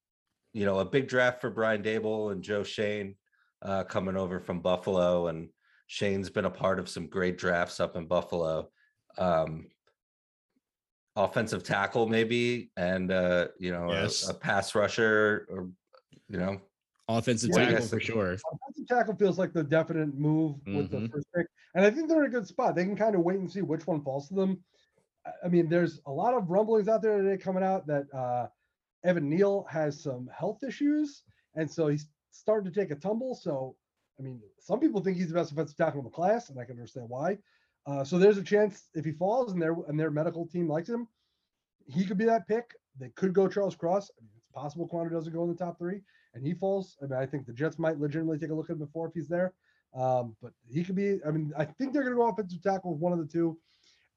you know, a big draft for Brian Daboll and Joe Shane uh, coming over from Buffalo. And Shane's been a part of some great drafts up in Buffalo. Um, offensive tackle, maybe, and, uh, you know, yes. a, a pass rusher, or, you know. Offensive yeah, tackle for sure. Offensive tackle feels like the definite move with mm-hmm. the first pick. And I think they're in a good spot. They can kind of wait and see which one falls to them. I mean, there's a lot of rumblings out there today coming out that uh, – Evan Neal has some health issues, and so he's starting to take a tumble. So, I I mean, some people think he's the best offensive tackle in the class, and I can understand why. Uh, so there's a chance if he falls and their and their medical team likes him, he could be that pick. They could go Charles Cross. I mean, it's possible Quandre doesn't go in the top three, and he falls. I mean, I think the Jets might legitimately take a look at him before if he's there. Um, but he could be – I mean, I think they're going to go offensive tackle with one of the two.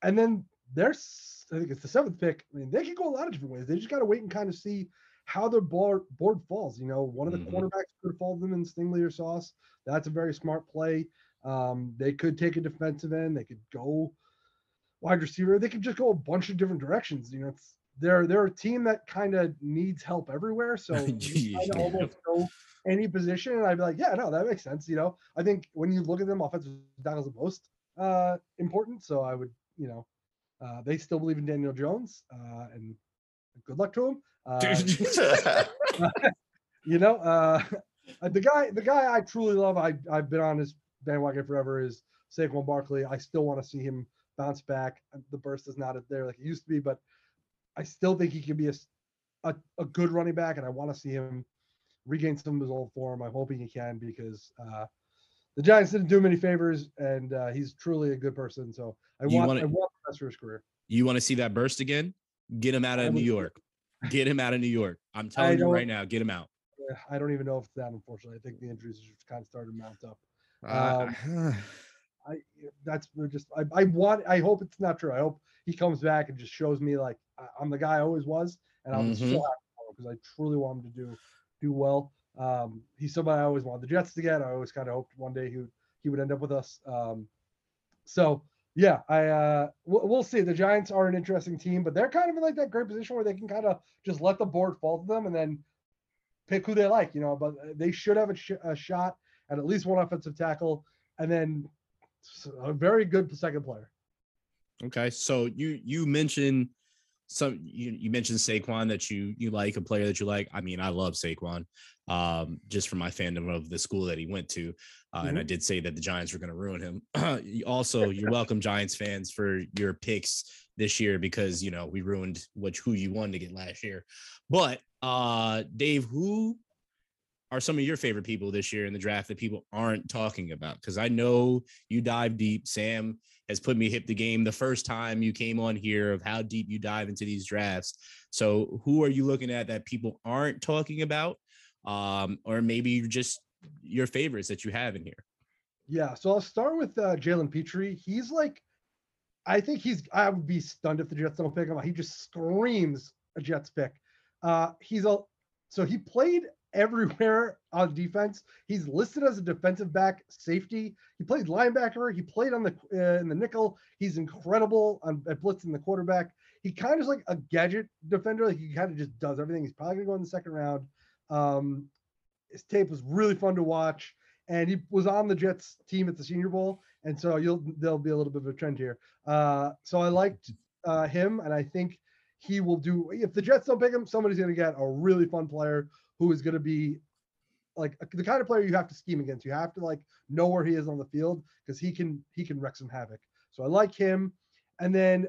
And then there's – I think it's the seventh pick. I mean, they could go a lot of different ways. They just got to wait and kind of see how their board, board falls. You know, one of the mm-hmm. quarterbacks could fall to them in Stingley or Sauce. That's a very smart play. Um, they could take a defensive end. They could go wide receiver. They could just go a bunch of different directions. You know, it's they're, they're a team that kind of needs help everywhere. So you kind of almost go any position, and I'd be like, yeah, no, that makes sense. You know, I think when you look at them, offensive tackle is the most uh, important. So I would, you know, uh, they still believe in Daniel Jones, uh, and good luck to him. Uh, you know, uh, the guy, the guy I truly love, I, I've been on his bandwagon forever, is Saquon Barkley. I still want to see him bounce back. The burst is not there like it used to be, but I still think he can be a, a, a good running back, and I want to see him regain some of his old form. I'm hoping he can, because uh, the Giants didn't do him any favors, and uh, he's truly a good person. So I want, wanna, I want the best for his career. You want to see that burst again? Get him out of New York. Get him out of New York. I'm telling you right now, get him out. I don't even know if it's that, unfortunately. I think the injuries just kind of started to mount up. Um, uh, I that's just I, I want. I hope it's not true. I hope he comes back and just shows me like I'm the guy I always was, and I'm mm-hmm. so happy because I truly want him to do do well. Um, he's somebody I always wanted the Jets to get. I always kind of hoped one day he would, he would end up with us. Um, so yeah, I uh, we'll, we'll see. The Giants are an interesting team, but they're kind of in like that great position where they can kind of just let the board fall to them and then pick who they like, you know. But they should have a, sh- a shot at at least one offensive tackle, and then a very good second player. Okay, so you you mentioned some you, you mentioned Saquon that you you like a player that you like. I mean, I love Saquon, um, just from my fandom of the school that he went to, uh, mm-hmm. and I did say that the Giants were going to ruin him. Also, you're welcome, Giants fans, for your picks this year, because you know we ruined what who you wanted to get last year. But uh, Dave, who are some of your favorite people this year in the draft that people aren't talking about? Because I know you dive deep. Sam has put me hip to game the first time you came on here of how deep you dive into these drafts. So who are you looking at that people aren't talking about, um, or maybe just your favorites that you have in here? Yeah, so I'll start with uh, Jalen Petrie. He's like, I think he's, I would be stunned if the Jets don't pick him. He just screams a Jets pick. Uh, he's a, so he played everywhere on defense. He's listed as a defensive back, safety. He played linebacker. He played on the uh, in the nickel. He's incredible on at blitzing the quarterback. He kind of is like a gadget defender. Like he kind of just does everything. He's probably gonna go in the second round. Um, his tape was really fun to watch, and he was on the Jets team at the Senior Bowl. And so you'll there'll be a little bit of a trend here. Uh, so I liked uh, him, and I think he will do. If the Jets don't pick him, somebody's gonna get a really fun player who is going to be like the kind of player you have to scheme against. You have to like know where he is on the field, because he can, he can wreak some havoc. So I like him. And then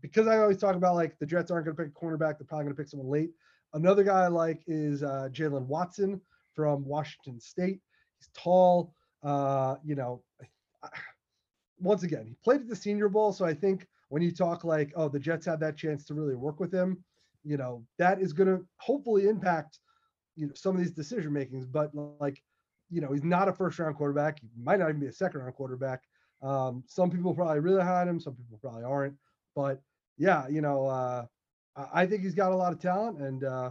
because I always talk about like the Jets aren't going to pick a cornerback, they're probably going to pick someone late. Another guy I like is uh, Jalen Watson from Washington State. He's tall. Uh, you know, I, once again, he played at the Senior Bowl. So I think when you talk like, oh, the Jets had that chance to really work with him, you know, that is going to hopefully impact, you know, some of these decision makings. But like, you know, he's not a first round quarterback. He might not even be a second round quarterback. Um, some people probably really high on him. Some people probably aren't, but yeah, you know, uh, I think he's got a lot of talent, and uh,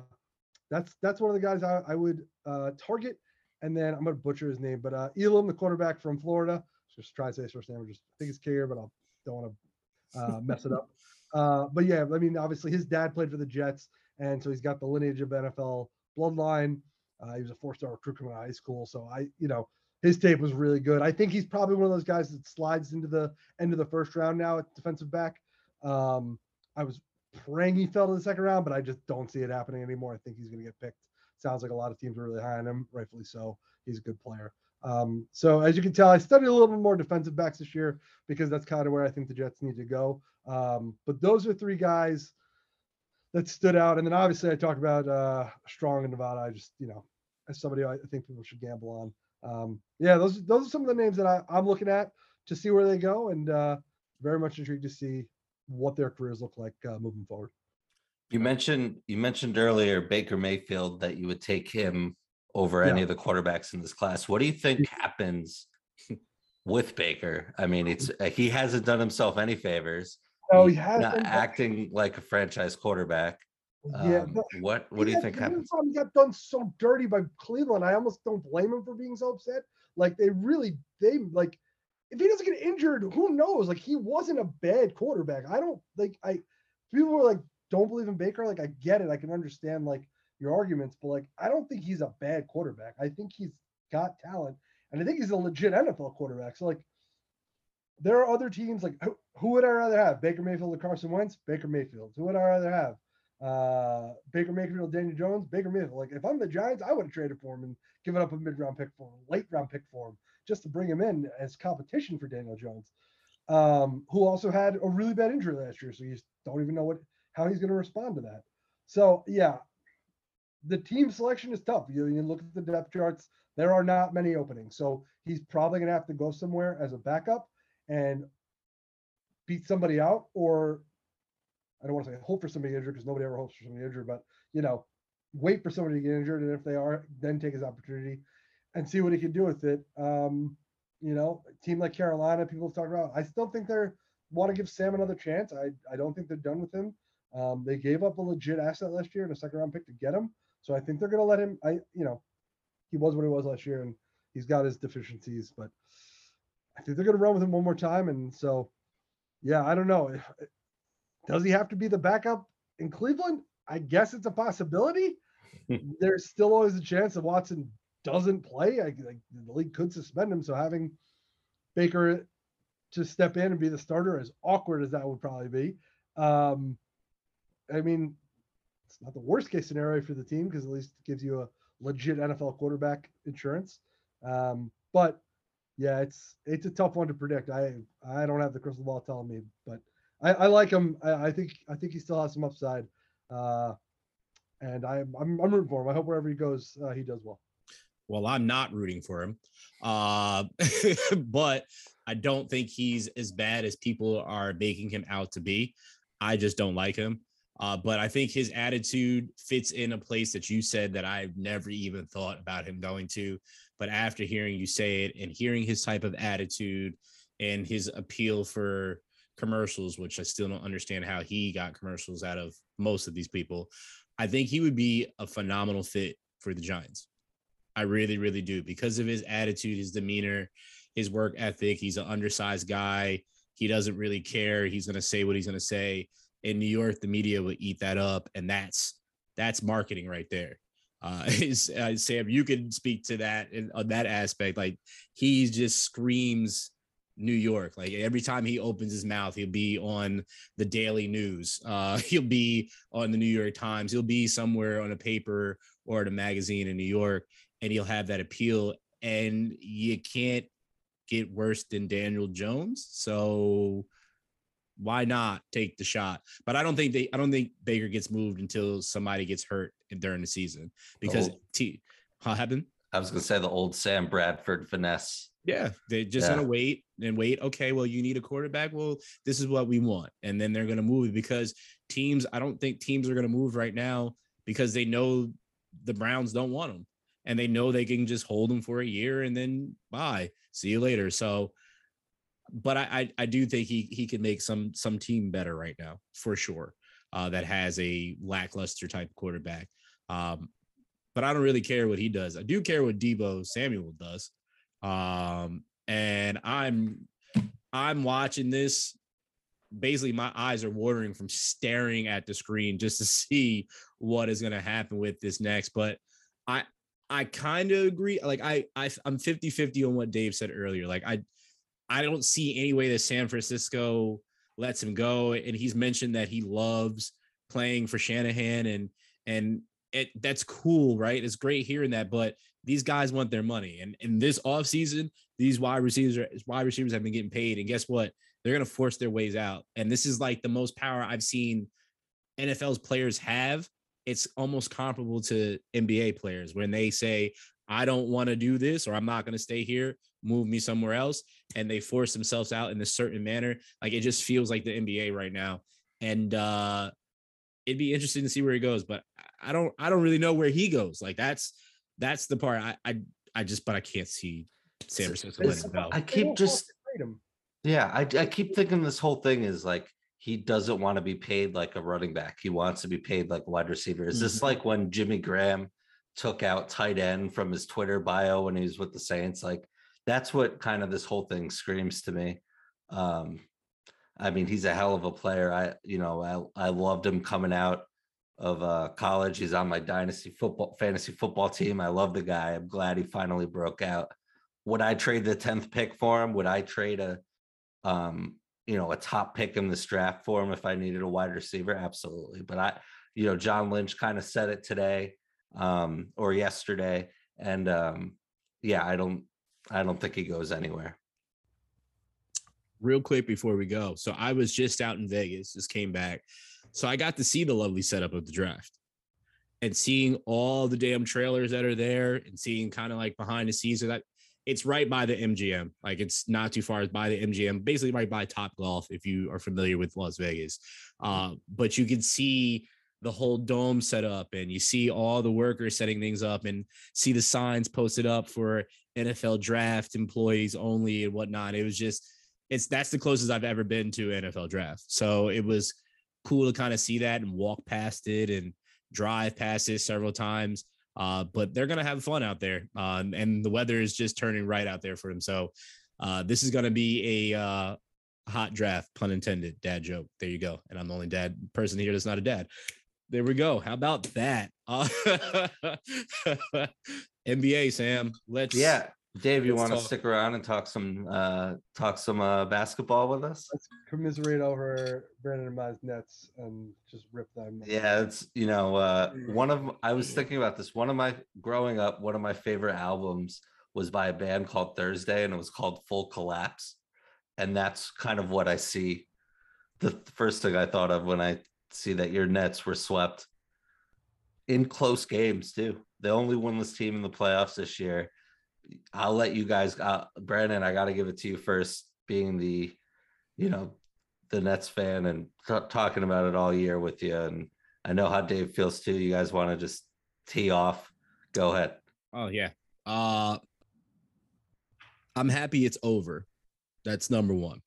that's, that's one of the guys I, I would uh, target. And then I'm going to butcher his name, but uh, Elam, the quarterback from Florida, just try to say his first name. I just think it's K, but I don't want to uh, mess it up. Uh, but yeah, I mean, obviously his dad played for the Jets, and so he's got the lineage of N F L bloodline. Uh, he was a four-star recruit coming out of high school, so I, you know, his tape was really good. I think he's probably one of those guys that slides into the end of the first round now at defensive back. Um, I was praying he fell to the second round, but I just don't see it happening anymore. I think he's going to get picked. Sounds like a lot of teams are really high on him, rightfully so. He's a good player. Um, so as you can tell, I studied a little bit more defensive backs this year, because that's kind of where I think the Jets need to go. Um, but those are three guys that stood out. And then obviously I talked about uh, Strong in Nevada. I just, you know, as somebody I think people should gamble on. um, yeah, those those are some of the names that I, I'm looking at to see where they go, and uh, very much intrigued to see what their careers look like uh, moving forward. You mentioned you mentioned earlier Baker Mayfield, that you would take him over yeah. any of the quarterbacks in this class. What do you think happens with Baker? I mean, it's he hasn't done himself any favors. Oh, he has not been acting like a franchise quarterback. Yeah, um, what what do you think happened? He got done so dirty by Cleveland. I almost don't blame him for being so upset. Like they really, they like if he doesn't get injured, who knows? Like he wasn't a bad quarterback. I don't like I people were like don't believe in Baker. Like I get it. I can understand like your arguments, but like I don't think he's a bad quarterback. I think he's got talent, and I think he's a legit N F L quarterback. So like there are other teams like who, who would I rather have? Baker Mayfield or Carson Wentz? Baker Mayfield. Who would I rather have? Uh, Baker Mayfield, Daniel Jones, Baker Mayfield. Like if I'm the Giants, I would have traded for him and given up a mid-round pick for him, late round pick for him, just to bring him in as competition for Daniel Jones, um, who also had a really bad injury last year. So you just don't even know what how he's going to respond to that. So yeah, the team selection is tough. You, you look at the depth charts; there are not many openings. So he's probably going to have to go somewhere as a backup and beat somebody out, or I don't want to say hope for somebody injured because nobody ever hopes for somebody injured, but, you know, wait for somebody to get injured. And if they are, then take his opportunity and see what he can do with it. Um, you know, a team like Carolina, people have talked about, I still think they want to give Sam another chance. I, I don't think they're done with him. Um, they gave up a legit asset last year and a second round pick to get him. So I think they're going to let him, I, you know, he was what he was last year and he's got his deficiencies, but I think they're going to run with him one more time. And so, yeah, I don't know. If, Does he have to be the backup in Cleveland? I guess it's a possibility. There's still always a chance that Watson doesn't play. I, like, the league could suspend him. So having Baker to step in and be the starter, as awkward as that would probably be, um, I mean, it's not the worst case scenario for the team because at least it gives you a legit N F L quarterback insurance. Um, but yeah, it's it's a tough one to predict. I I don't have the crystal ball telling me, but. I, I like him. I, I think. I think he still has some upside, uh, and I, I'm I'm rooting for him. I hope wherever he goes, uh, he does well. Well, I'm not rooting for him, uh, but I don't think he's as bad as people are making him out to be. I just don't like him. Uh, but I think his attitude fits in a place that you said that I've never even thought about him going to. But after hearing you say it and hearing his type of attitude and his appeal for commercials, which I still don't understand how he got commercials out of most of these people, I think he would be a phenomenal fit for the Giants. I really, really do, because of his attitude, his demeanor, his work ethic. He's an undersized guy. He doesn't really care. He's going to say what he's going to say. In New York, the media would eat that up, and that's that's marketing right there. Uh, uh, Sam, you can speak to that in, on that aspect. Like, he just screams New York. Like every time he opens his mouth, he'll be on the Daily News. Uh, he'll be on the New York Times. He'll be somewhere on a paper or at a magazine in New York, and he'll have that appeal. And you can't get worse than Daniel Jones. So why not take the shot? But I don't think they, I don't think Baker gets moved until somebody gets hurt during the season, because oh. T what happened? I was going to say the old Sam Bradford finesse. Yeah, they're just yeah. going to wait and wait. Okay, well, you need a quarterback. Well, this is what we want. And then they're going to move, because teams, I don't think teams are going to move right now because they know the Browns don't want them, and they know they can just hold them for a year and then bye, see you later. So, but I I, I do think he he can make some some team better right now for sure, uh, that has a lackluster type quarterback. Um, but I don't really care what he does. I do care what Deebo Samuel does. Um, and I'm, I'm watching this. Basically, my eyes are watering from staring at the screen just to see what is going to happen with this next. But I, I kind of agree. Like I, I, I'm fifty-fifty on what Dave said earlier. Like I, I don't see any way that San Francisco lets him go. And he's mentioned that he loves playing for Shanahan, and, and it, that's cool, right? It's great hearing that, but these guys want their money. And in this offseason, these wide receivers are, wide receivers have been getting paid. And guess what? They're going to force their ways out. And this is like the most power I've seen N F L's players have. It's almost comparable to N B A players when they say, I don't want to do this, or I'm not going to stay here, move me somewhere else. And they force themselves out in a certain manner. Like, it just feels like the N B A right now. And uh, it'd be interesting to see where he goes, but I don't, I don't really know where he goes. Like, that's, that's the part I, I, I just, but I can't see San Francisco letting him go. I keep just, yeah, I, I keep thinking this whole thing is like, he doesn't want to be paid like a running back. He wants to be paid like a wide receiver. Is mm-hmm. this like when Jimmy Graham took out tight end from his Twitter bio when he was with the Saints? Like, that's what kind of this whole thing screams to me. Um, I mean, he's a hell of a player. I, you know, I, I loved him coming out of uh, college. He's on my dynasty football, fantasy football team. I love the guy. I'm glad he finally broke out. Would I trade the tenth pick for him? Would I trade a, um, you know, a top pick in this draft for him if I needed a wide receiver? Absolutely. But I, you know, John Lynch kind of said it today um, or yesterday. And um, yeah, I don't, I don't think he goes anywhere. Real quick before we go. So I was just out in Vegas, just came back. So I got to see the lovely setup of the draft and seeing all the damn trailers that are there and seeing kind of like behind the scenes of that. It's right by the M G M. Like, it's not too far by the M G M, basically right by Top Golf, if you are familiar with Las Vegas. Uh, but you can see the whole dome set up, and you see all the workers setting things up and see the signs posted up for N F L draft employees only and whatnot. It was just, it's, that's the closest I've ever been to N F L draft. So it was cool to kind of see that and walk past it and drive past it several times. Uh, but they're going to have fun out there. Um, and the weather is just turning right out there for them. So uh, this is going to be a uh, hot draft, pun intended, dad joke. There you go. And I'm the only dad person here that's not a dad. There we go. How about that? Uh, N B A, Sam. Let's Yeah. Dave, you want to stick around and talk some uh, talk some uh, basketball with us? Let's commiserate over Brandon and my nets and just rip them. Yeah, it's, you know, uh, one of, I was thinking about this. One of my, growing up, one of my favorite albums was by a band called Thursday, and it was called Full Collapse. And that's kind of what I see. The first thing I thought of when I see that your Nets were swept in close games too. The only winless team in the playoffs this year. I'll let you guys, uh, Brandon, I got to give it to you first, being the, you know, the Nets fan and t- talking about it all year with you. And I know how Dave feels too. You guys want to just tee off? Go ahead. Oh, yeah. Uh, I'm happy it's over. That's number one.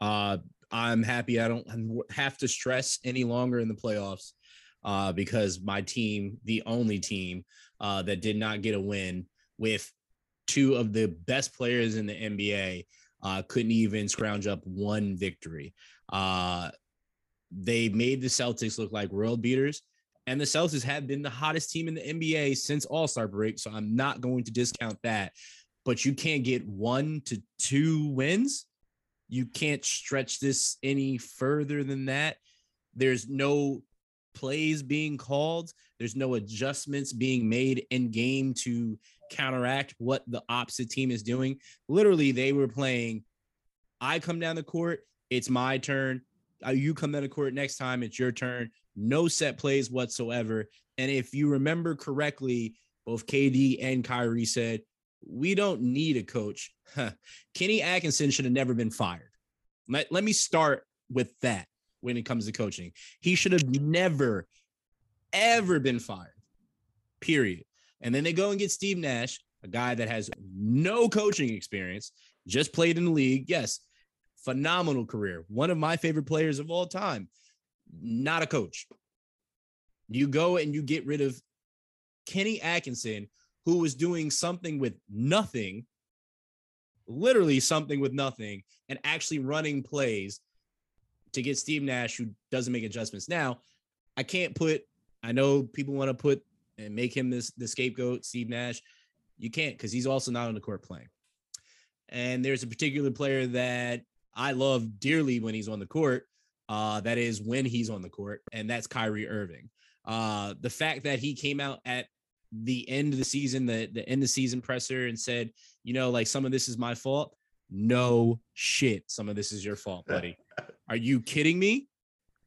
Uh, I'm happy I don't have to stress any longer in the playoffs uh, because my team, the only team uh, that did not get a win, with two of the best players in the N B A, uh, couldn't even scrounge up one victory. Uh, they made the Celtics look like world beaters, and the Celtics have been the hottest team in the N B A since All-Star break, so I'm not going to discount that. But you can't get one to two wins. You can't stretch this any further than that. There's no plays being called. There's no adjustments being made in game to counteract what the opposite team is doing. Literally, they were playing, I come down the court, it's my turn. You come down the court next time, it's your turn. No set plays whatsoever. And if you remember correctly, both K D and Kyrie said, we don't need a coach. Huh. Kenny Atkinson should have never been fired. Let, let me start with that when it comes to coaching. He should have never, ever been fired, period. And then they go and get Steve Nash, a guy that has no coaching experience, just played in the league. Yes, phenomenal career. One of my favorite players of all time. Not a coach. You go and you get rid of Kenny Atkinson, who was doing something with nothing, literally something with nothing, and actually running plays to get Steve Nash, who doesn't make adjustments. Now, I can't put, I know people want to put, and make him this the scapegoat, Steve Nash. You can't, because he's also not on the court playing. And there's a particular player that I love dearly when he's on the court. Uh, that is when he's on the court, and that's Kyrie Irving. Uh, the fact that he came out at the end of the season, the, the end of the season presser, and said, you know, like, some of this is my fault. No shit. Some of this is your fault, buddy. Are you kidding me?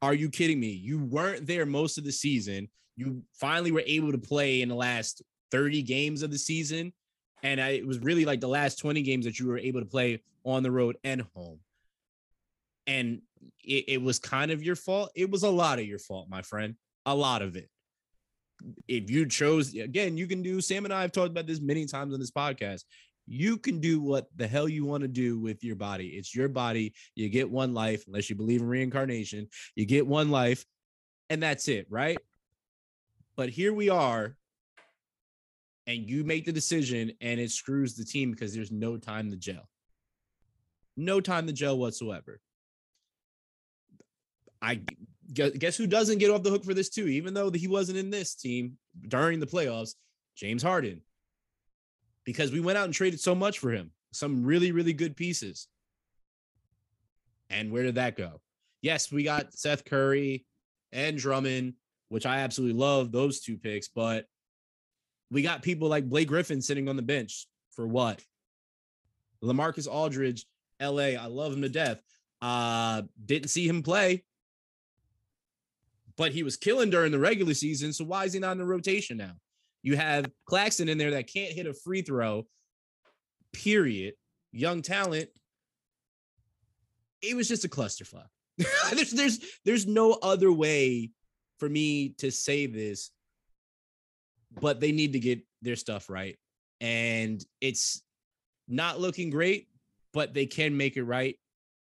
Are you kidding me? You weren't there most of the season. You finally were able to play in the last thirty games of the season. And I, it was really like the last twenty games that you were able to play on the road and home. And it, it was kind of your fault. It was a lot of your fault, my friend. A lot of it. If you chose, again, you can do, Sam and I have talked about this many times on this podcast. You can do what the hell you want to do with your body. It's your body. You get one life, unless you believe in reincarnation. You get one life, and that's it, right? But here we are, and you make the decision, and it screws the team because there's no time to gel. No time to gel whatsoever. I guess who doesn't get off the hook for this too, even though he wasn't in this team during the playoffs? James Harden. Because we went out and traded so much for him. Some really, really good pieces. And where did that go? Yes, we got Seth Curry and Drummond, which I absolutely love those two picks. But we got people like Blake Griffin sitting on the bench for what? LaMarcus Aldridge, L A, I love him to death. Uh, didn't see him play. But he was killing during the regular season, so why is he not in the rotation now? You have Claxton in there that can't hit a free throw, period. Young talent. It was just a clusterfuck. there's, there's, there's no other way for me to say this, but they need to get their stuff right. And it's not looking great, but they can make it right.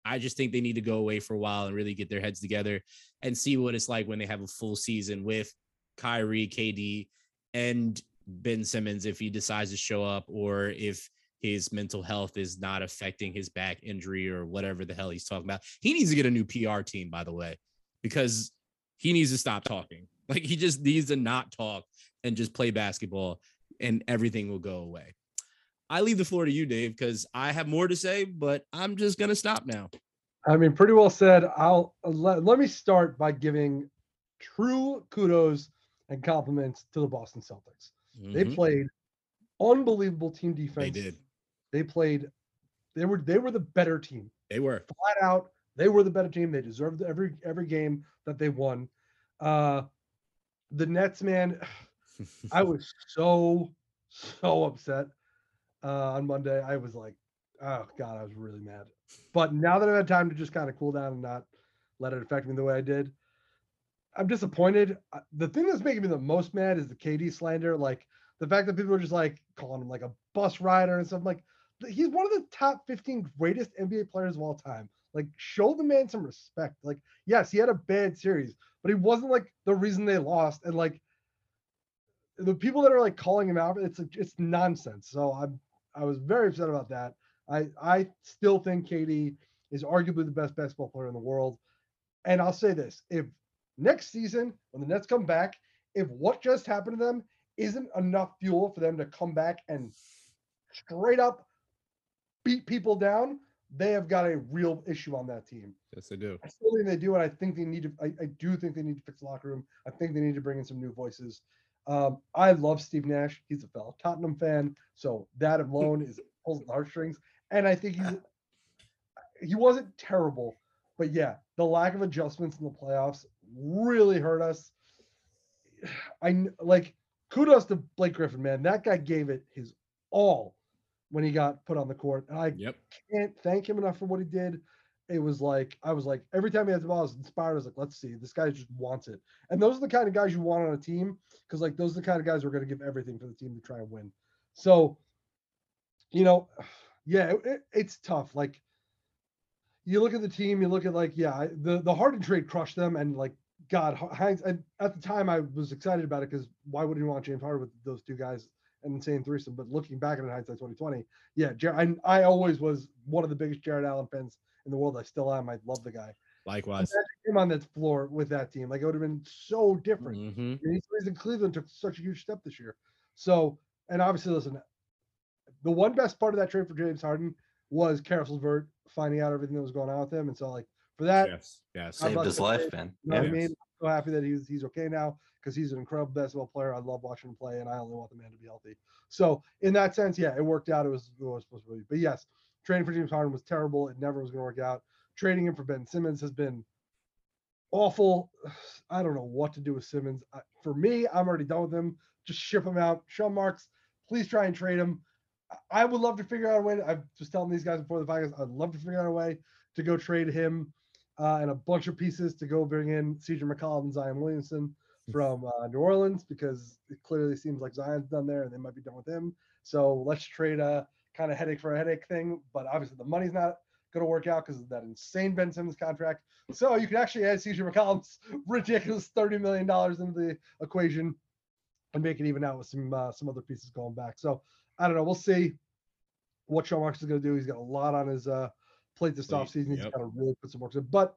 I just think they need to go away for a while and really get their heads together and see what it's like when they have a full season with Kyrie, K D, and Ben Simmons, if he decides to show up or if his mental health is not affecting his back injury or whatever the hell he's talking about. He needs to get a new P R team, by the way, because he needs to stop talking. Like, he just needs to not talk and just play basketball, and everything will go away. I leave the floor to you, Dave, because I have more to say, but I'm just going to stop now. I mean, pretty well said. I'll let, let me start by giving true kudos and compliments to the Boston Celtics. Mm-hmm. They played unbelievable team defense. They did. They played. They were, they were the better team. They were flat out. They were the better team. They deserved every, every game that they won. Uh, the Nets, man, I was so, so upset. Uh, on Monday, I was like, oh, God, I was really mad. But now that I had time to just kind of cool down and not let it affect me the way I did, I'm disappointed. The thing that's making me the most mad is the K D slander. Like, the fact that people are just, like, calling him, like, a bus rider and stuff. Like, he's one of the top fifteen greatest N B A players of all time. Like, show the man some respect. Like, yes, he had a bad series, but he wasn't, like, the reason they lost. And, like, the people that are, like, calling him out, it's, it's nonsense. So I'm I was very upset about that. I, I still think K D is arguably the best basketball player in the world. And I'll say this. If next season, when the Nets come back, if what just happened to them isn't enough fuel for them to come back and straight up beat people down, they have got a real issue on that team. Yes, they do. I still think they do, and I think they need to I, I do think they need to fix the locker room. I think they need to bring in some new voices. Um, I love Steve Nash. He's a fellow Tottenham fan, so that alone is pulls the heartstrings. And I think he's he wasn't terrible, but yeah, the lack of adjustments in the playoffs really hurt us. I like kudos to Blake Griffin, man. That guy gave it his all when he got put on the court, and I yep. can't thank him enough for what he did. It was like, I was like, every time he had the ball, I was inspired. I was like, let's see, this guy just wants it. And those are the kind of guys you want on a team, because like those are the kind of guys who are going to give everything for the team to try and win. So, you know, yeah, it, it's tough. Like, you look at the team, you look at like, yeah, the, the Harden trade crushed them. And like, God, Hines, and at the time I was excited about it because why wouldn't you want James Harden with those two guys and the same threesome? But looking back at it in hindsight twenty twenty, yeah, Jared, I, I always was one of the biggest Jared Allen fans in the world. I still am. I love the guy. Likewise. Imagine him on that floor with that team. Like, it would have been so different. Mm-hmm. And he's the reason Cleveland took such a huge step this year. So, and obviously, listen, the one best part of that trade for James Harden was Karis LeVert finding out everything that was going on with him. And so, like, for that, yes, yeah, saved his life, man. You know what I mean? I'm so happy that he's he's okay now because he's an incredible basketball player. I love watching him play, and I only want the man to be healthy. So, in that sense, yeah, it worked out. It was what it was supposed to be. But yes, trading for James Harden was terrible. It never was going to work out. Trading him for Ben Simmons has been awful. I don't know what to do with Simmons. I, for me, I'm already done with him. Just ship him out. Sean Marks, please try and trade him. I would love to figure out a way. To, I'm just telling these guys before the podcast, I'd love to figure out a way to go trade him uh, and a bunch of pieces to go bring in C J McCollum and Zion Williamson from uh, New Orleans, because it clearly seems like Zion's done there and they might be done with him. So let's trade a kind of headache for a headache thing. But obviously the money's not going to work out because of that insane Ben Simmons contract. So you can actually add C J McCollum's ridiculous thirty million dollars into the equation and make it even out with some uh, some other pieces going back. So I don't know. We'll see what Sean Marks is going to do. He's got a lot on his uh, plate this offseason. He's yep. got to really put some work in. But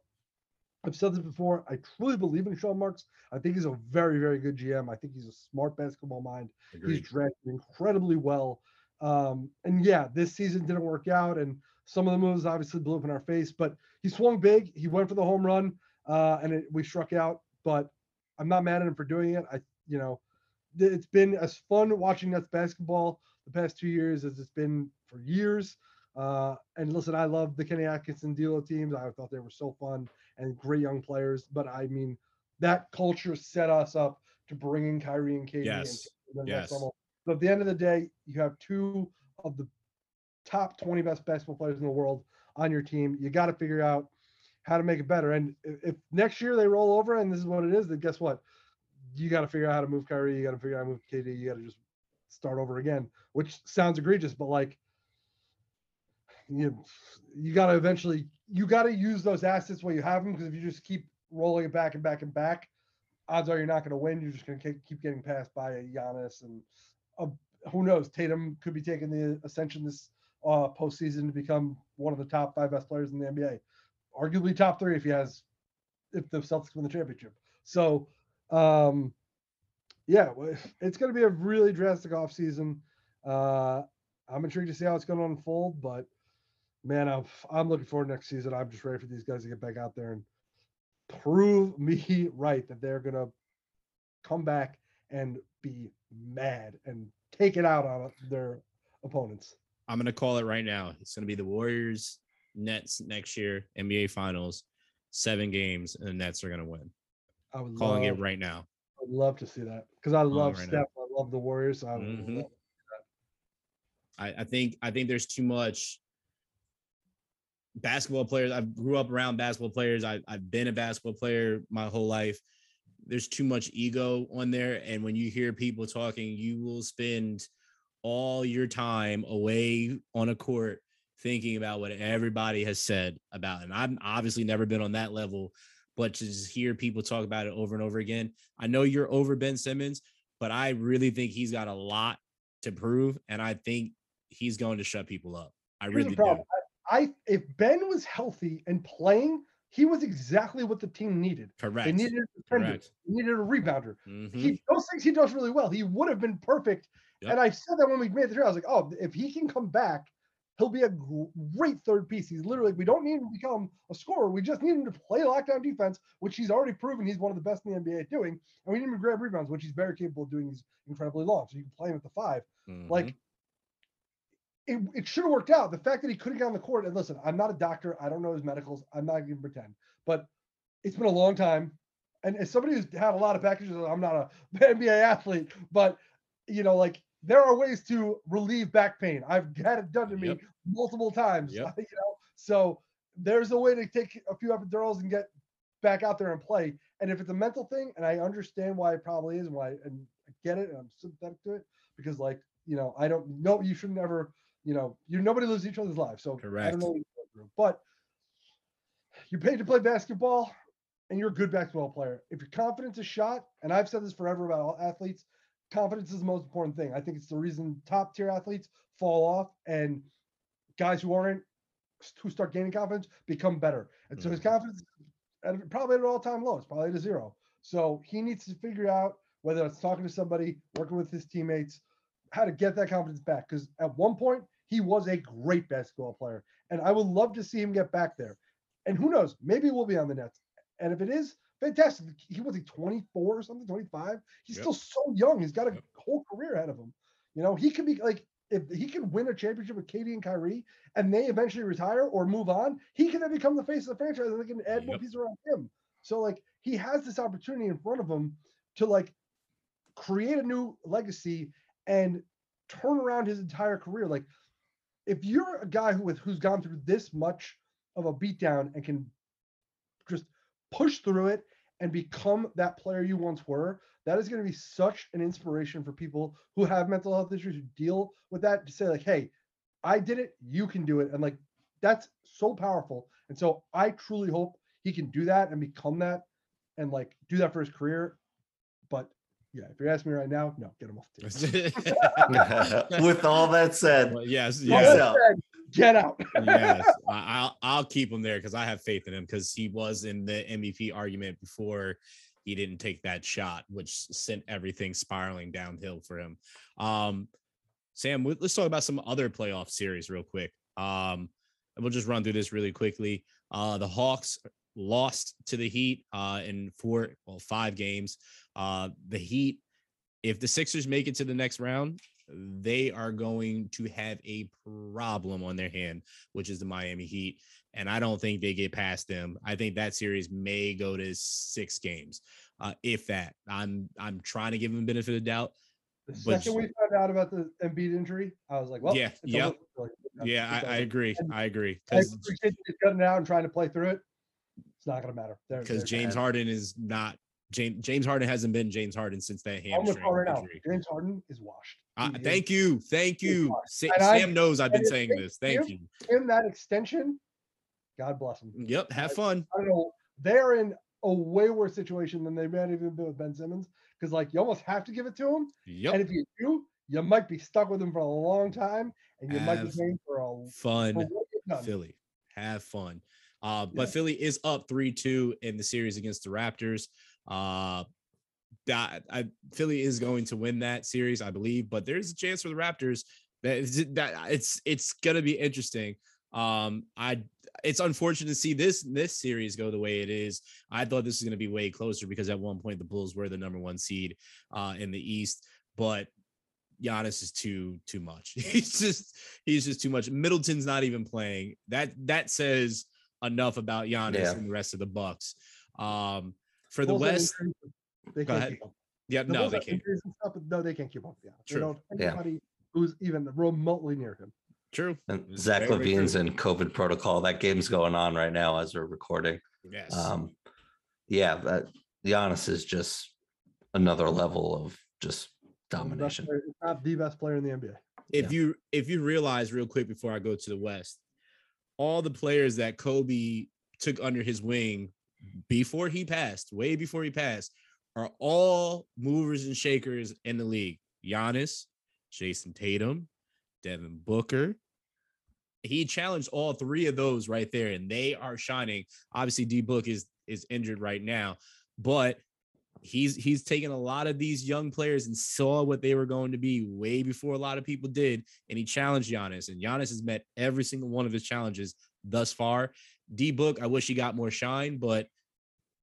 I've said this before. I truly believe in Sean Marks. I think he's a very, very good G M. I think he's a smart basketball mind. Agreed. He's drafted incredibly well. Um, and, yeah, this season didn't work out. And some of the moves obviously blew up in our face. But he swung big. He went for the home run. Uh, and it, we struck out. But I'm not mad at him for doing it. I, you know, th- it's been as fun watching Nets basketball the past two years as it's been for years. Uh, and listen, I love the Kenny Atkinson D'Lo teams. I thought they were so fun and great young players. But I mean, that culture set us up to bring in Kyrie and K D. Yes. And yes. But at the end of the day, you have two of the top twenty best basketball players in the world on your team. You got to figure out how to make it better. And if, if next year they roll over and this is what it is, then guess what? You got to figure out how to move Kyrie. You got to figure out how to move K D. You got to just start over again, which sounds egregious, but like, you you got to eventually, you got to use those assets while you have them, because if you just keep rolling it back and back and back, odds are you're not going to win. You're just going to keep getting passed by a Giannis and a, who knows, Tatum could be taking the ascension this uh, postseason to become one of the top five best players in the N B A, arguably top three if he has, if the Celtics win the championship. So, um, yeah, it's going to be a really drastic offseason. Uh, I'm intrigued to see how it's going to unfold, but man, I'm, I'm looking forward to next season. I'm just ready for these guys to get back out there and prove me right that they're going to come back and be mad and take it out on their opponents. I'm going to call it right now. It's going to be the Warriors Nets next year, N B A Finals, seven games, and the Nets are going to win. I was calling love- it right now. I'd love to see that, because I love right Steph. Now. I love the Warriors. So I, mm-hmm. love I, I think I think there's too much basketball players. I grew up around basketball players. I, I've been a basketball player my whole life. There's too much ego on there. And when you hear people talking, you will spend all your time away on a court thinking about what everybody has said about it. And I've obviously never been on that level, but to just hear people talk about it over and over again. I know you're over Ben Simmons, but I really think he's got a lot to prove, and I think he's going to shut people up. I Here's really do. I, I if Ben was healthy and playing, he was exactly what the team needed. Correct. They needed a defender. Correct. They needed a rebounder. Mm-hmm. He, those things he does really well. He would have been perfect. Yep. And I said that when we made the trade. I was like, oh, if he can come back, he'll be a great third piece. He's literally, we don't need him to become a scorer. We just need him to play lockdown defense, which he's already proven he's one of the best in the N B A at doing. And we need him to grab rebounds, which he's very capable of doing. He's incredibly long. So you can play him at the five. Mm-hmm. Like, it, it should have worked out. The fact that he couldn't get on the court, and listen, I'm not a doctor. I don't know his medicals. I'm not even pretend. But it's been a long time. And as somebody who's had a lot of packages, I'm not a N B A athlete, but, you know, like, there are ways to relieve back pain. I've had it done to me yep. multiple times. Yep. You know? So there's a way to take a few epidurals and get back out there and play. And if it's a mental thing, and I understand why it probably is, and why and I get it, and I'm sympathetic to it, because, like, you know, I don't know, you should never, you know, you nobody lives each other's lives. So Correct. I don't know what you're going through. But you're paid to play basketball, and you're a good basketball player. If your confidence is shot, and I've said this forever about all athletes, confidence is the most important thing. I think it's the reason top tier athletes fall off, and guys who aren't, who start gaining confidence, become better. And so his confidence is probably at an all time low. It's probably at a zero. So he needs to figure out, whether it's talking to somebody, working with his teammates, how to get that confidence back. Because at one point he was a great basketball player, and I would love to see him get back there. And who knows, maybe we'll be on the Nets. And if it is, fantastic. He was like twenty-four or something, twenty-five. He's yep. still so young. He's got a yep. whole career ahead of him. You know, he could be like, if he can win a championship with K D and Kyrie, and they eventually retire or move on, he can then become the face of the franchise, and they can add yep. more pieces around him. So like he has this opportunity in front of him to like create a new legacy and turn around his entire career. Like if you're a guy who with who's gone through this much of a beatdown and can just push through it and become that player you once were, that is going to be such an inspiration for people who have mental health issues, who deal with that, to say like, hey, I did it, you can do it. And like, that's so powerful. And so I truly hope he can do that and become that and like do that for his career. But yeah, if you're asking me right now, no, get him off the team. With all that said, well, yes, yes. All that said, get out. Yes, I'll I'll keep him there because I have faith in him, because he was in the M V P argument before he didn't take that shot, which sent everything spiraling downhill for him. Um, Sam, let's talk about some other playoff series real quick. Um, and we'll just run through this really quickly. Uh, the Hawks lost to the Heat uh, in four, well, five games. Uh, the Heat, if the Sixers make it to the next round, they are going to have a problem on their hand, which is the Miami Heat. And I don't think they get past them. I think that series may go to six games. Uh, if that, I'm, I'm trying to give them benefit of doubt. The second but, we found out about the Embiid injury, I was like, well, yeah, yeah, like, yeah, I, I agree. And I agree. I appreciate you cutting it out and trying to play through it. It's not going to matter. Because James Harden is not James. James Harden hasn't been James Harden since that hamstring injury. Out. James Harden is washed. Uh, is, thank you. Thank you. Sa- Sam I, knows I've been saying this. Thank him, you. In that extension, God bless him. Yep. Have I, fun. I don't know. They're in a way worse situation than they might even be with Ben Simmons. Because like you almost have to give it to him. Yep. And if you do, you might be stuck with him for a long time. And you have might be paying for a fun for Philly. Have fun. Uh, but yeah. Philly is up three two in the series against the Raptors. Uh, that, I, Philly is going to win that series, I believe. But there's a chance for the Raptors. That, that it's it's going to be interesting. Um, I it's unfortunate to see this this series go the way it is. I thought this was going to be way closer because at one point the Bulls were the number one seed uh, in the East. But Giannis is too too much. he's just he's just too much. Middleton's not even playing. That that says enough about Giannis yeah. and the rest of the Bucks. Um, for the Bulls West, they can't keep up. Yeah, the no, Bulls they can't. Stuff, no, they can't keep up. Yeah, true. They don't anybody yeah. who's even remotely near him. True. And Zach LaVine's in COVID protocol. That game's going on right now as we're recording. Yes. Um, yeah, but Giannis is just another level of just domination. Player, not the best player in the N B A. If yeah. you if you realize real quick before I go to the West, all the players that Kobe took under his wing before he passed, way before he passed, are all movers and shakers in the league. Giannis, Jason Tatum, Devin Booker. He challenged all three of those right there, and they are shining. Obviously, D-Book is is injured right now, but he's he's taken a lot of these young players and saw what they were going to be way before a lot of people did, and he challenged Giannis, and Giannis has met every single one of his challenges thus far. D-Book, I wish he got more shine, but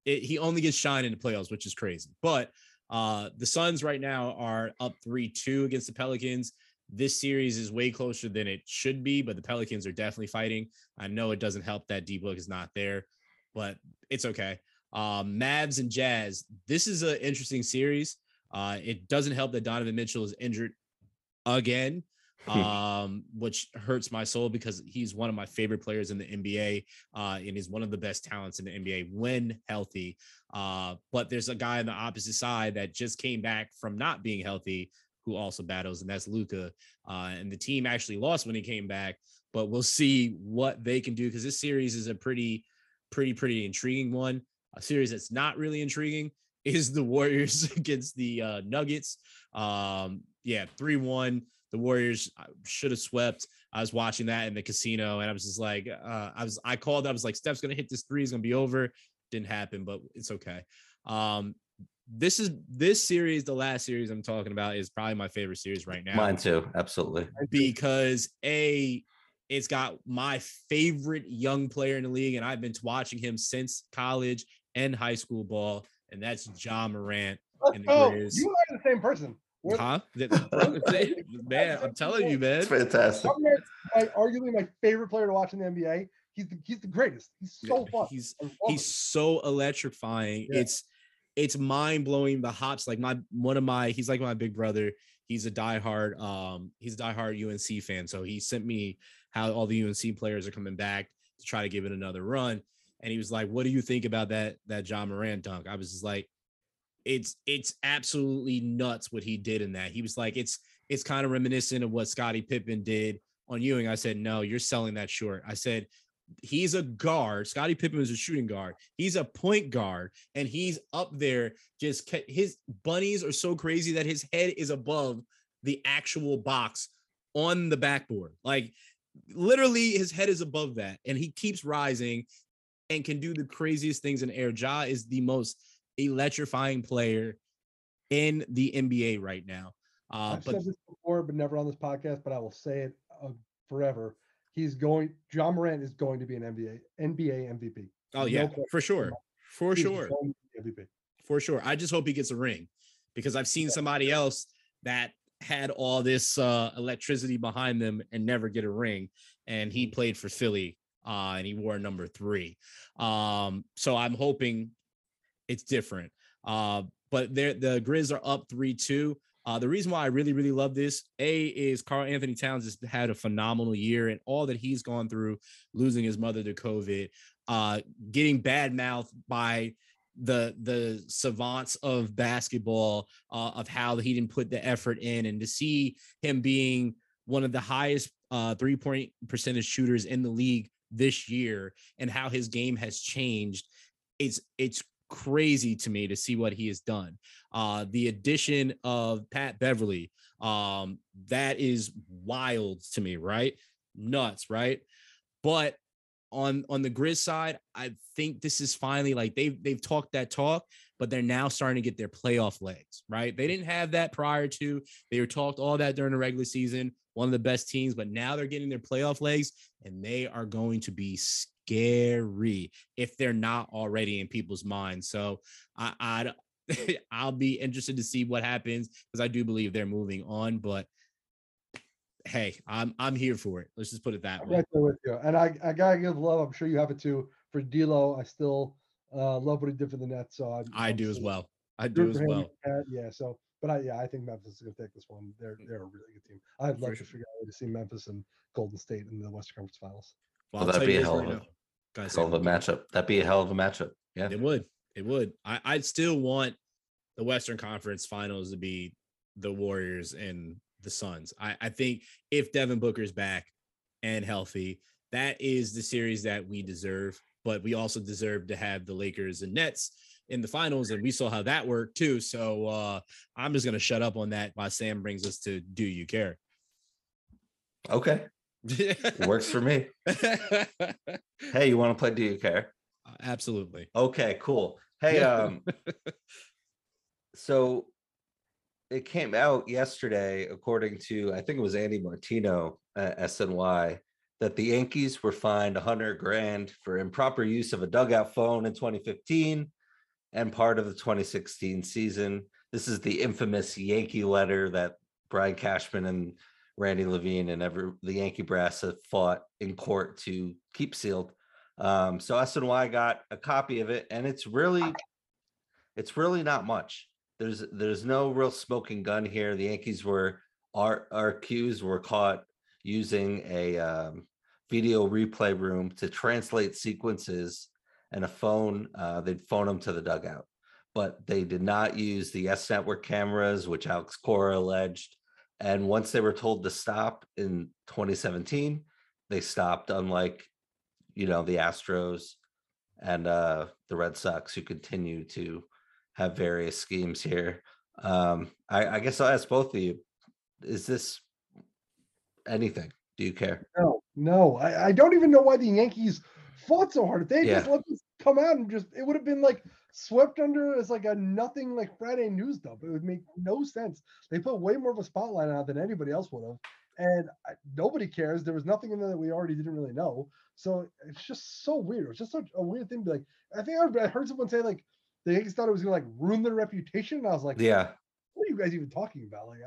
it, he only gets shine in the playoffs, which is crazy. But uh, the Suns right now are up three two against the Pelicans. This series is way closer than it should be, but the Pelicans are definitely fighting. I know it doesn't help that D-Book is not there, but it's okay. Um, Mavs and Jazz. This is an interesting series. Uh, it doesn't help that Donovan Mitchell is injured again, um, which hurts my soul because he's one of my favorite players in the N B A uh, and is one of the best talents in the N B A when healthy. Uh, but there's a guy on the opposite side that just came back from not being healthy who also battles, and that's Luka. Uh, and the team actually lost when he came back, but we'll see what they can do because this series is a pretty, pretty, pretty intriguing one. A series that's not really intriguing is the Warriors against the uh, Nuggets. Um, yeah, three one. The Warriors should have swept. I was watching that in the casino, and I was just like, uh, I was, I called. I was like, Steph's going to hit this three. It's going to be over. Didn't happen, but it's okay. Um, This is this series, the last series I'm talking about, is probably my favorite series right now. Mine too, absolutely. Because A, it's got my favorite young player in the league, and I've been watching him since college and high school ball, and that's Ja Morant. And the Warriors. You are the same person. We're huh? Man, I'm telling you, man. It's fantastic. Arguably my favorite player to watch in the N B A. He's the, he's the greatest. He's so fun. He's he's so electrifying. Yeah. It's it's mind blowing. The hops, like my one of my he's like my big brother. He's a diehard um he's a diehard U N C fan. So he sent me how all the U N C players are coming back to try to give it another run. And he was like, "What do you think about that that John Moran dunk?" I was just like, "It's it's absolutely nuts what he did in that." He was like, "It's it's kind of reminiscent of what Scottie Pippen did on Ewing." I said, "No, you're selling that short." I said, he's a guard. Scottie Pippen is a shooting guard. He's a point guard, and he's up there. Just kept, his bunnies are so crazy that his head is above the actual box on the backboard. Like literally, his head is above that, and he keeps rising and can do the craziest things in air. Ja is the most electrifying player in the N B A right now. Uh, I've but, said this before, but never on this podcast. But I will say it uh, forever. He's going. John Morant is going to be an N B A N B A M V P. Oh yeah, no for sure, for He's sure, M V P. For sure. I just hope he gets a ring, because I've seen yeah. somebody else that had all this uh, electricity behind them and never get a ring, and he played for Philly uh, and he wore number three. Um, so I'm hoping it's different. Uh, but there, the Grizz are up three two. Uh, the reason why I really, really love this, A, is Karl Anthony Towns has had a phenomenal year, and all that he's gone through, losing his mother to COVID, uh, getting bad-mouthed by the the savants of basketball, uh, of how he didn't put the effort in, and to see him being one of the highest uh, three-point percentage shooters in the league this year and how his game has changed, it's it's crazy to me to see what he has done. Uh, the addition of Pat Beverly, um, that is wild to me, right? Nuts, right? But on on the Grizz side, I think this is finally like they've they've talked that talk, but they're now starting to get their playoff legs, right? They didn't have that prior to. They were talked all that during the regular season, one of the best teams, but now they're getting their playoff legs, and they are going to be scary if they're not already in people's minds. So I, I'd I'll be interested to see what happens, because I do believe they're moving on. But hey, I'm I'm here for it. Let's just put it that way. I'm with you. And I, I gotta give love. I'm sure you have it too for D'Lo. I still uh, love what he did for the Nets. So I'm, I I'm do as well. I do as well. Yeah. So, but I, yeah, I think Memphis is gonna take this one. They're they're a really good team. I'd love for to sure. figure out a way to see Memphis and Golden State in the Western Conference Finals. Well, well that'd be a hell of a hell of a matchup. That'd be a hell of a matchup. Yeah, it would. It would. I, I'd still want the Western Conference Finals to be the Warriors and the Suns. I, I think if Devin Booker's back and healthy, that is the series that we deserve. But we also deserve to have the Lakers and Nets in the finals, and we saw how that worked too. So uh, I'm just gonna shut up on that while Sam brings us to Do You Care? Okay. It works for me. Hey, you want to play Do You Care? Uh, absolutely. Okay, cool. Hey, um so it came out yesterday, according to I think it was Andy Martino at S N Y, that the Yankees were fined one hundred grand for improper use of a dugout phone in twenty fifteen and part of the twenty sixteen season. This is the infamous Yankee letter that Brian Cashman and Randy Levine and every the Yankee brass have fought in court to keep sealed. Um, so S N Y got a copy of it, and it's really, it's really not much. There's there's no real smoking gun here. The Yankees were our our Qs were caught using a um, video replay room to translate sequences and a phone. Uh, they'd phone them to the dugout, but they did not use the S Network cameras, which Alex Cora alleged. And once they were told to stop in twenty seventeen, they stopped, unlike, you know, the Astros and uh, the Red Sox, who continue to have various schemes here. Um, I, I guess I'll ask both of you, is this anything? Do you care? No, no. I, I don't even know why the Yankees fought so hard. If they yeah. just let this come out and just, it would have been like, swept under as like a nothing, like Friday news dump. It would make no sense. They put way more of a spotlight on it than anybody else would have, and I, nobody cares. There was nothing in there that we already didn't really know. So it's just so weird. It's just such a weird thing to be like. I think I, I heard someone say like the Yankees thought it was gonna like ruin their reputation, and I was like, yeah, what are you guys even talking about? Like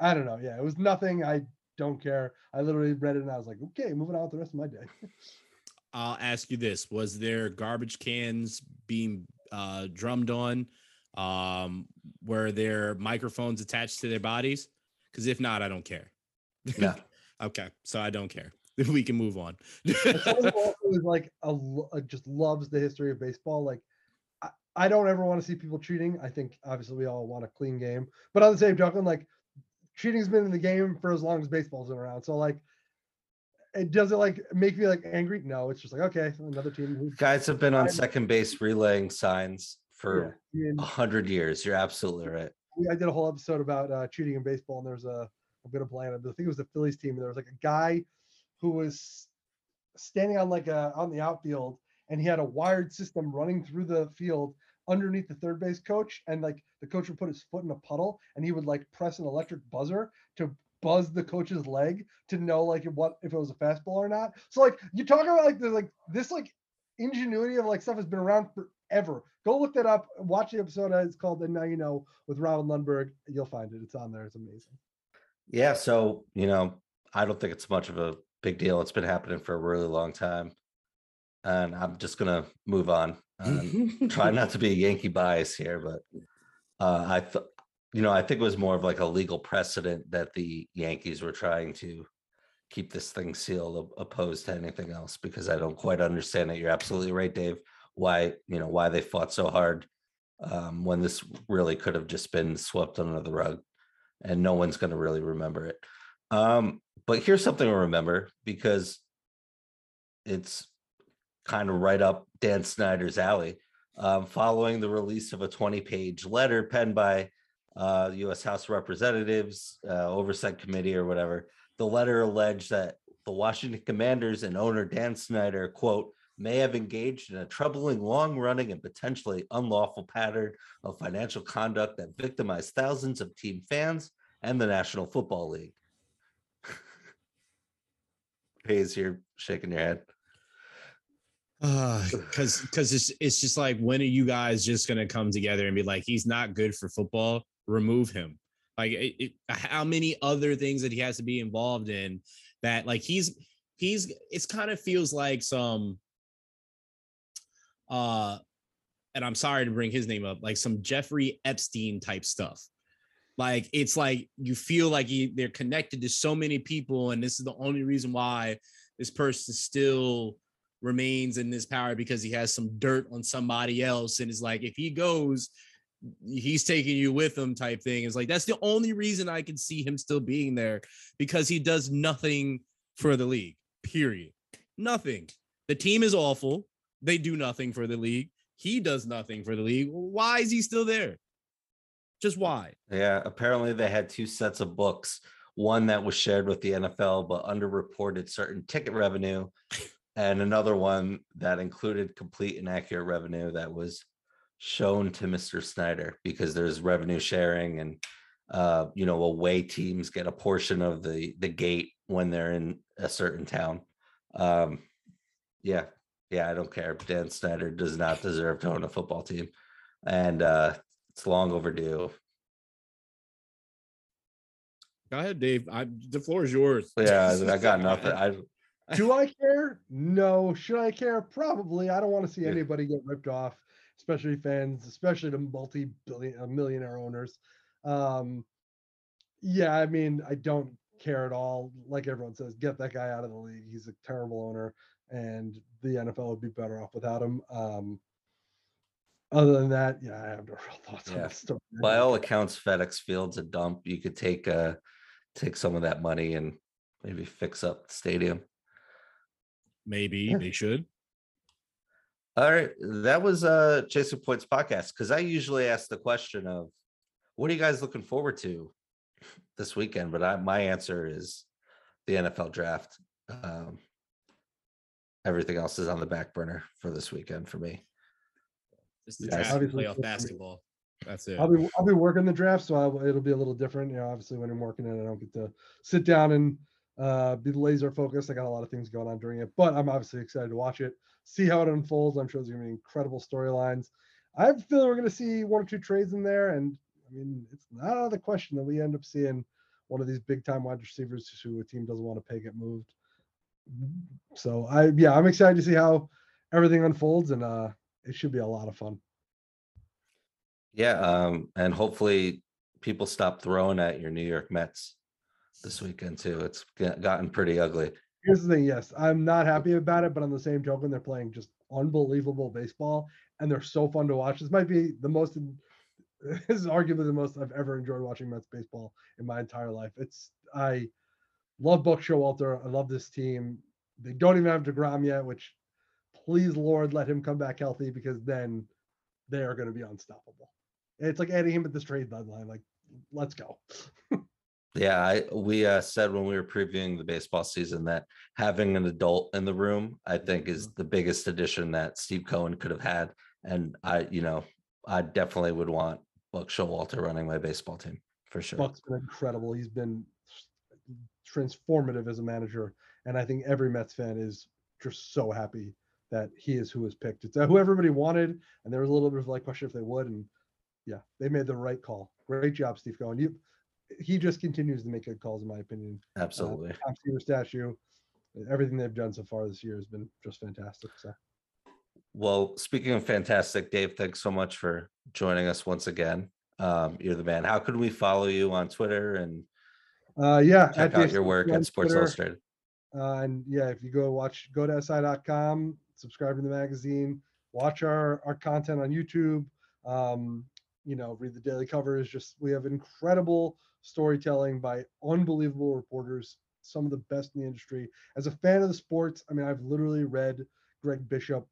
I, I don't know. Yeah, it was nothing. I don't care. I literally read it and I was like, okay, moving on with the rest of my day. I'll ask you this. Was there garbage cans being uh, drummed on? Um, were there microphones attached to their bodies? Because if not, I don't care. No. Okay, so I don't care. We can move on. It was like a, a, just loves the history of baseball. Like, I, I don't ever want to see people cheating. I think, obviously, we all want a clean game. But on the same token, like, cheating's been in the game for as long as baseball's been around. So, like, it doesn't like make me like angry. No, it's just like, okay, another team. Guys have been on second base relaying signs for a yeah, I mean, hundred years. You're absolutely right. I did a whole episode about uh, cheating in baseball, and there's a I'm gonna play it. I think it was the Phillies team. And there was like a guy who was standing on like a on the outfield, and he had a wired system running through the field underneath the third base coach, and like the coach would put his foot in a puddle, and he would like press an electric buzzer to buzz the coach's leg to know like what if it was a fastball or not. So like you talk about like there's like this like ingenuity of like stuff has been around forever. Go look that up. Watch the episode. It's called "And Now You Know" with Robin Lundberg. You'll find it. It's on there. It's amazing. Yeah. So you know, I don't think it's much of a big deal. It's been happening for a really long time, and I'm just gonna move on. Um, try not to be a Yankee bias here, but uh, I. Th- You know, I think it was more of like a legal precedent that the Yankees were trying to keep this thing sealed opposed to anything else, because I don't quite understand it. You're absolutely right, Dave, why, you know, why they fought so hard um, when this really could have just been swept under the rug and no one's going to really remember it. Um, but here's something to remember, because it's kind of right up Dan Snyder's alley. Um, following the release of a twenty page letter penned by Uh, U S House of Representatives uh, Oversight Committee or whatever, the letter alleged that the Washington Commanders and owner Dan Snyder, quote, may have engaged in a troubling, long-running, and potentially unlawful pattern of financial conduct that victimized thousands of team fans and the National Football League. Hayes, you're shaking your head. Because uh, because it's, it's just like, when are you guys just going to come together and be like, he's not good for football? Remove him. Like it, it, how many other things that he has to be involved in that like he's he's it's kind of feels like some uh and I'm sorry to bring his name up, like some Jeffrey Epstein type stuff. Like it's like you feel like he, they're connected to so many people, and this is the only reason why this person still remains in this power, because he has some dirt on somebody else, and it's like if he goes, he's taking you with him type thing. It's like, that's the only reason I can see him still being there, because he does nothing for the league, period. Nothing. The team is awful. They do nothing for the league. He does nothing for the league. Why is he still there? Just why? Yeah. Apparently they had two sets of books. One that was shared with the N F L, but underreported certain ticket revenue. And another one that included complete and accurate revenue that was shown to Mister Snyder, because there's revenue sharing and uh you know, away teams get a portion of the the gate when they're in a certain town. um yeah yeah I don't care. Dan Snyder does not deserve to own a football team, and uh it's long overdue. Go ahead, Dave. I the floor is yours. Yeah, I got nothing. I do I care? No. Should I care? Probably. I don't want to see anybody get ripped off, especially fans, especially the multi-billion, uh, millionaire owners. Um, yeah, I mean, I don't care at all. Like everyone says, get that guy out of the league. He's a terrible owner, and the N F L would be better off without him. Um, other than that, yeah, I have no real thoughts yeah. on that story. By all accounts, FedEx Field's a dump. You could take uh, take some of that money and maybe fix up the stadium. Maybe yeah. They should. All right, that was uh, Chasing Points podcast, because I usually ask the question of, what are you guys looking forward to this weekend? But I, my answer is the N F L draft. Um, everything else is on the back burner for this weekend for me. Just the draft, playoff basketball. That's it. I'll be I'll be working the draft, so I'll, it'll be a little different. You know, obviously when I'm working it, I don't get to sit down and uh, be laser focused. I got a lot of things going on during it, but I'm obviously excited to watch it. See how it unfolds. I'm sure there's going to be incredible storylines. I have a feeling we're going to see one or two trades in there. And, I mean, it's not out of the question that we end up seeing one of these big-time wide receivers who a team doesn't want to pay get moved. so I, yeah, I'm excited to see how everything unfolds, and uh, it should be a lot of fun. Yeah. Um, and hopefully people stop throwing at your New York Mets this weekend too. It's gotten pretty ugly. Here's the thing. Yes. I'm not happy about it, but on the same token, they're playing just unbelievable baseball, and they're so fun to watch. This might be the most, this is arguably the most I've ever enjoyed watching Mets baseball in my entire life. It's, I love Buck Showalter. I love this team. They don't even have DeGrom yet, which, please Lord, let him come back healthy, because then they are going to be unstoppable. It's like adding him at this trade deadline. Like, let's go. Yeah, I, we uh, said when we were previewing the baseball season that having an adult in the room, I think, is the biggest addition that Steve Cohen could have had. And I, you know, I definitely would want Buck Showalter running my baseball team for sure. Buck's been incredible. He's been transformative as a manager, and I think every Mets fan is just so happy that he is who was picked. It's who everybody wanted, and there was a little bit of like question if they would, and yeah, they made the right call. Great job, Steve Cohen. You, he just continues to make good calls, in my opinion. Absolutely. Uh, Cedar statue. Everything they've done so far this year has been just fantastic. So, well, speaking of fantastic, Dave, thanks so much for joining us once again. Um, you're the man. How could we follow you on Twitter and uh, yeah, check out your work at Sports Illustrated? Uh, and yeah, if you go watch, go to S I dot com, subscribe to the magazine, watch our, our content on YouTube. Um, you know, read the daily covers. Just, we have incredible storytelling by unbelievable reporters, some of the best in the industry. As a fan of the sports, I mean, I've literally read Greg Bishop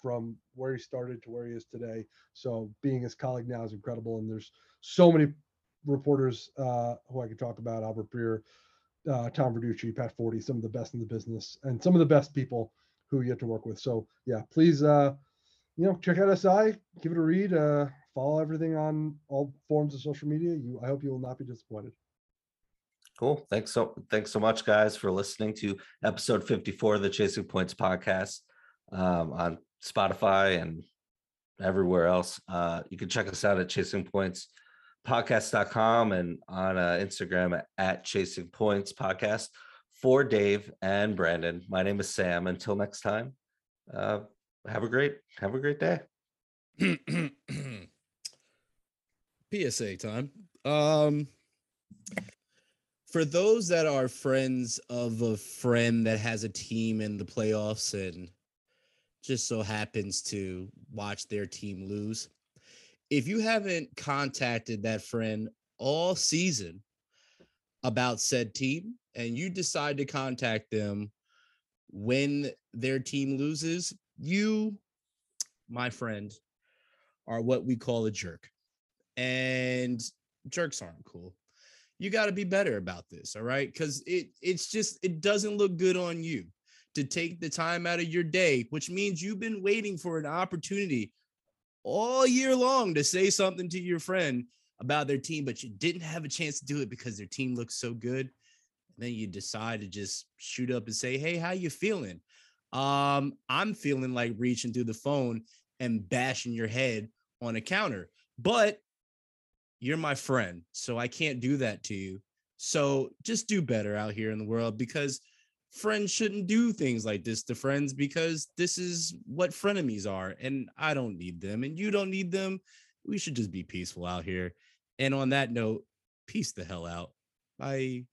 from where he started to where he is today. So being his colleague now is incredible. And there's so many reporters uh, who I could talk about, Albert Breer, uh, Tom Verducci, Pat Forty, some of the best in the business, and some of the best people who you get to work with. So yeah, please, uh, you know, check out S I, give it a read. Uh, Follow everything on all forms of social media. You, I hope you will not be disappointed. Cool. Thanks so, thanks so much, guys, for listening to episode fifty-four of the Chasing Points podcast um, on Spotify and everywhere else. Uh, you can check us out at chasing points podcast dot com and on uh, Instagram at, at Chasing Points Podcast. For Dave and Brandon, my name is Sam. Until next time, uh, have a great, have a great day. P S A time. Um, for those that are friends of a friend that has a team in the playoffs and just so happens to watch their team lose, if you haven't contacted that friend all season about said team and you decide to contact them when their team loses, you, my friend, are what we call a jerk. And jerks aren't cool. You got to be better about this, all right? Because it it's just, it doesn't look good on you to take the time out of your day, which means you've been waiting for an opportunity all year long to say something to your friend about their team, but you didn't have a chance to do it because their team looks so good. And then you decide to just shoot up and say, hey, how you feeling? Um, I'm feeling like reaching through the phone and bashing your head on a counter. But you're my friend, so I can't do that to you. So just do better out here in the world, because friends shouldn't do things like this to friends, because this is what frenemies are, and I don't need them, and you don't need them. We should just be peaceful out here. And on that note, peace the hell out. Bye.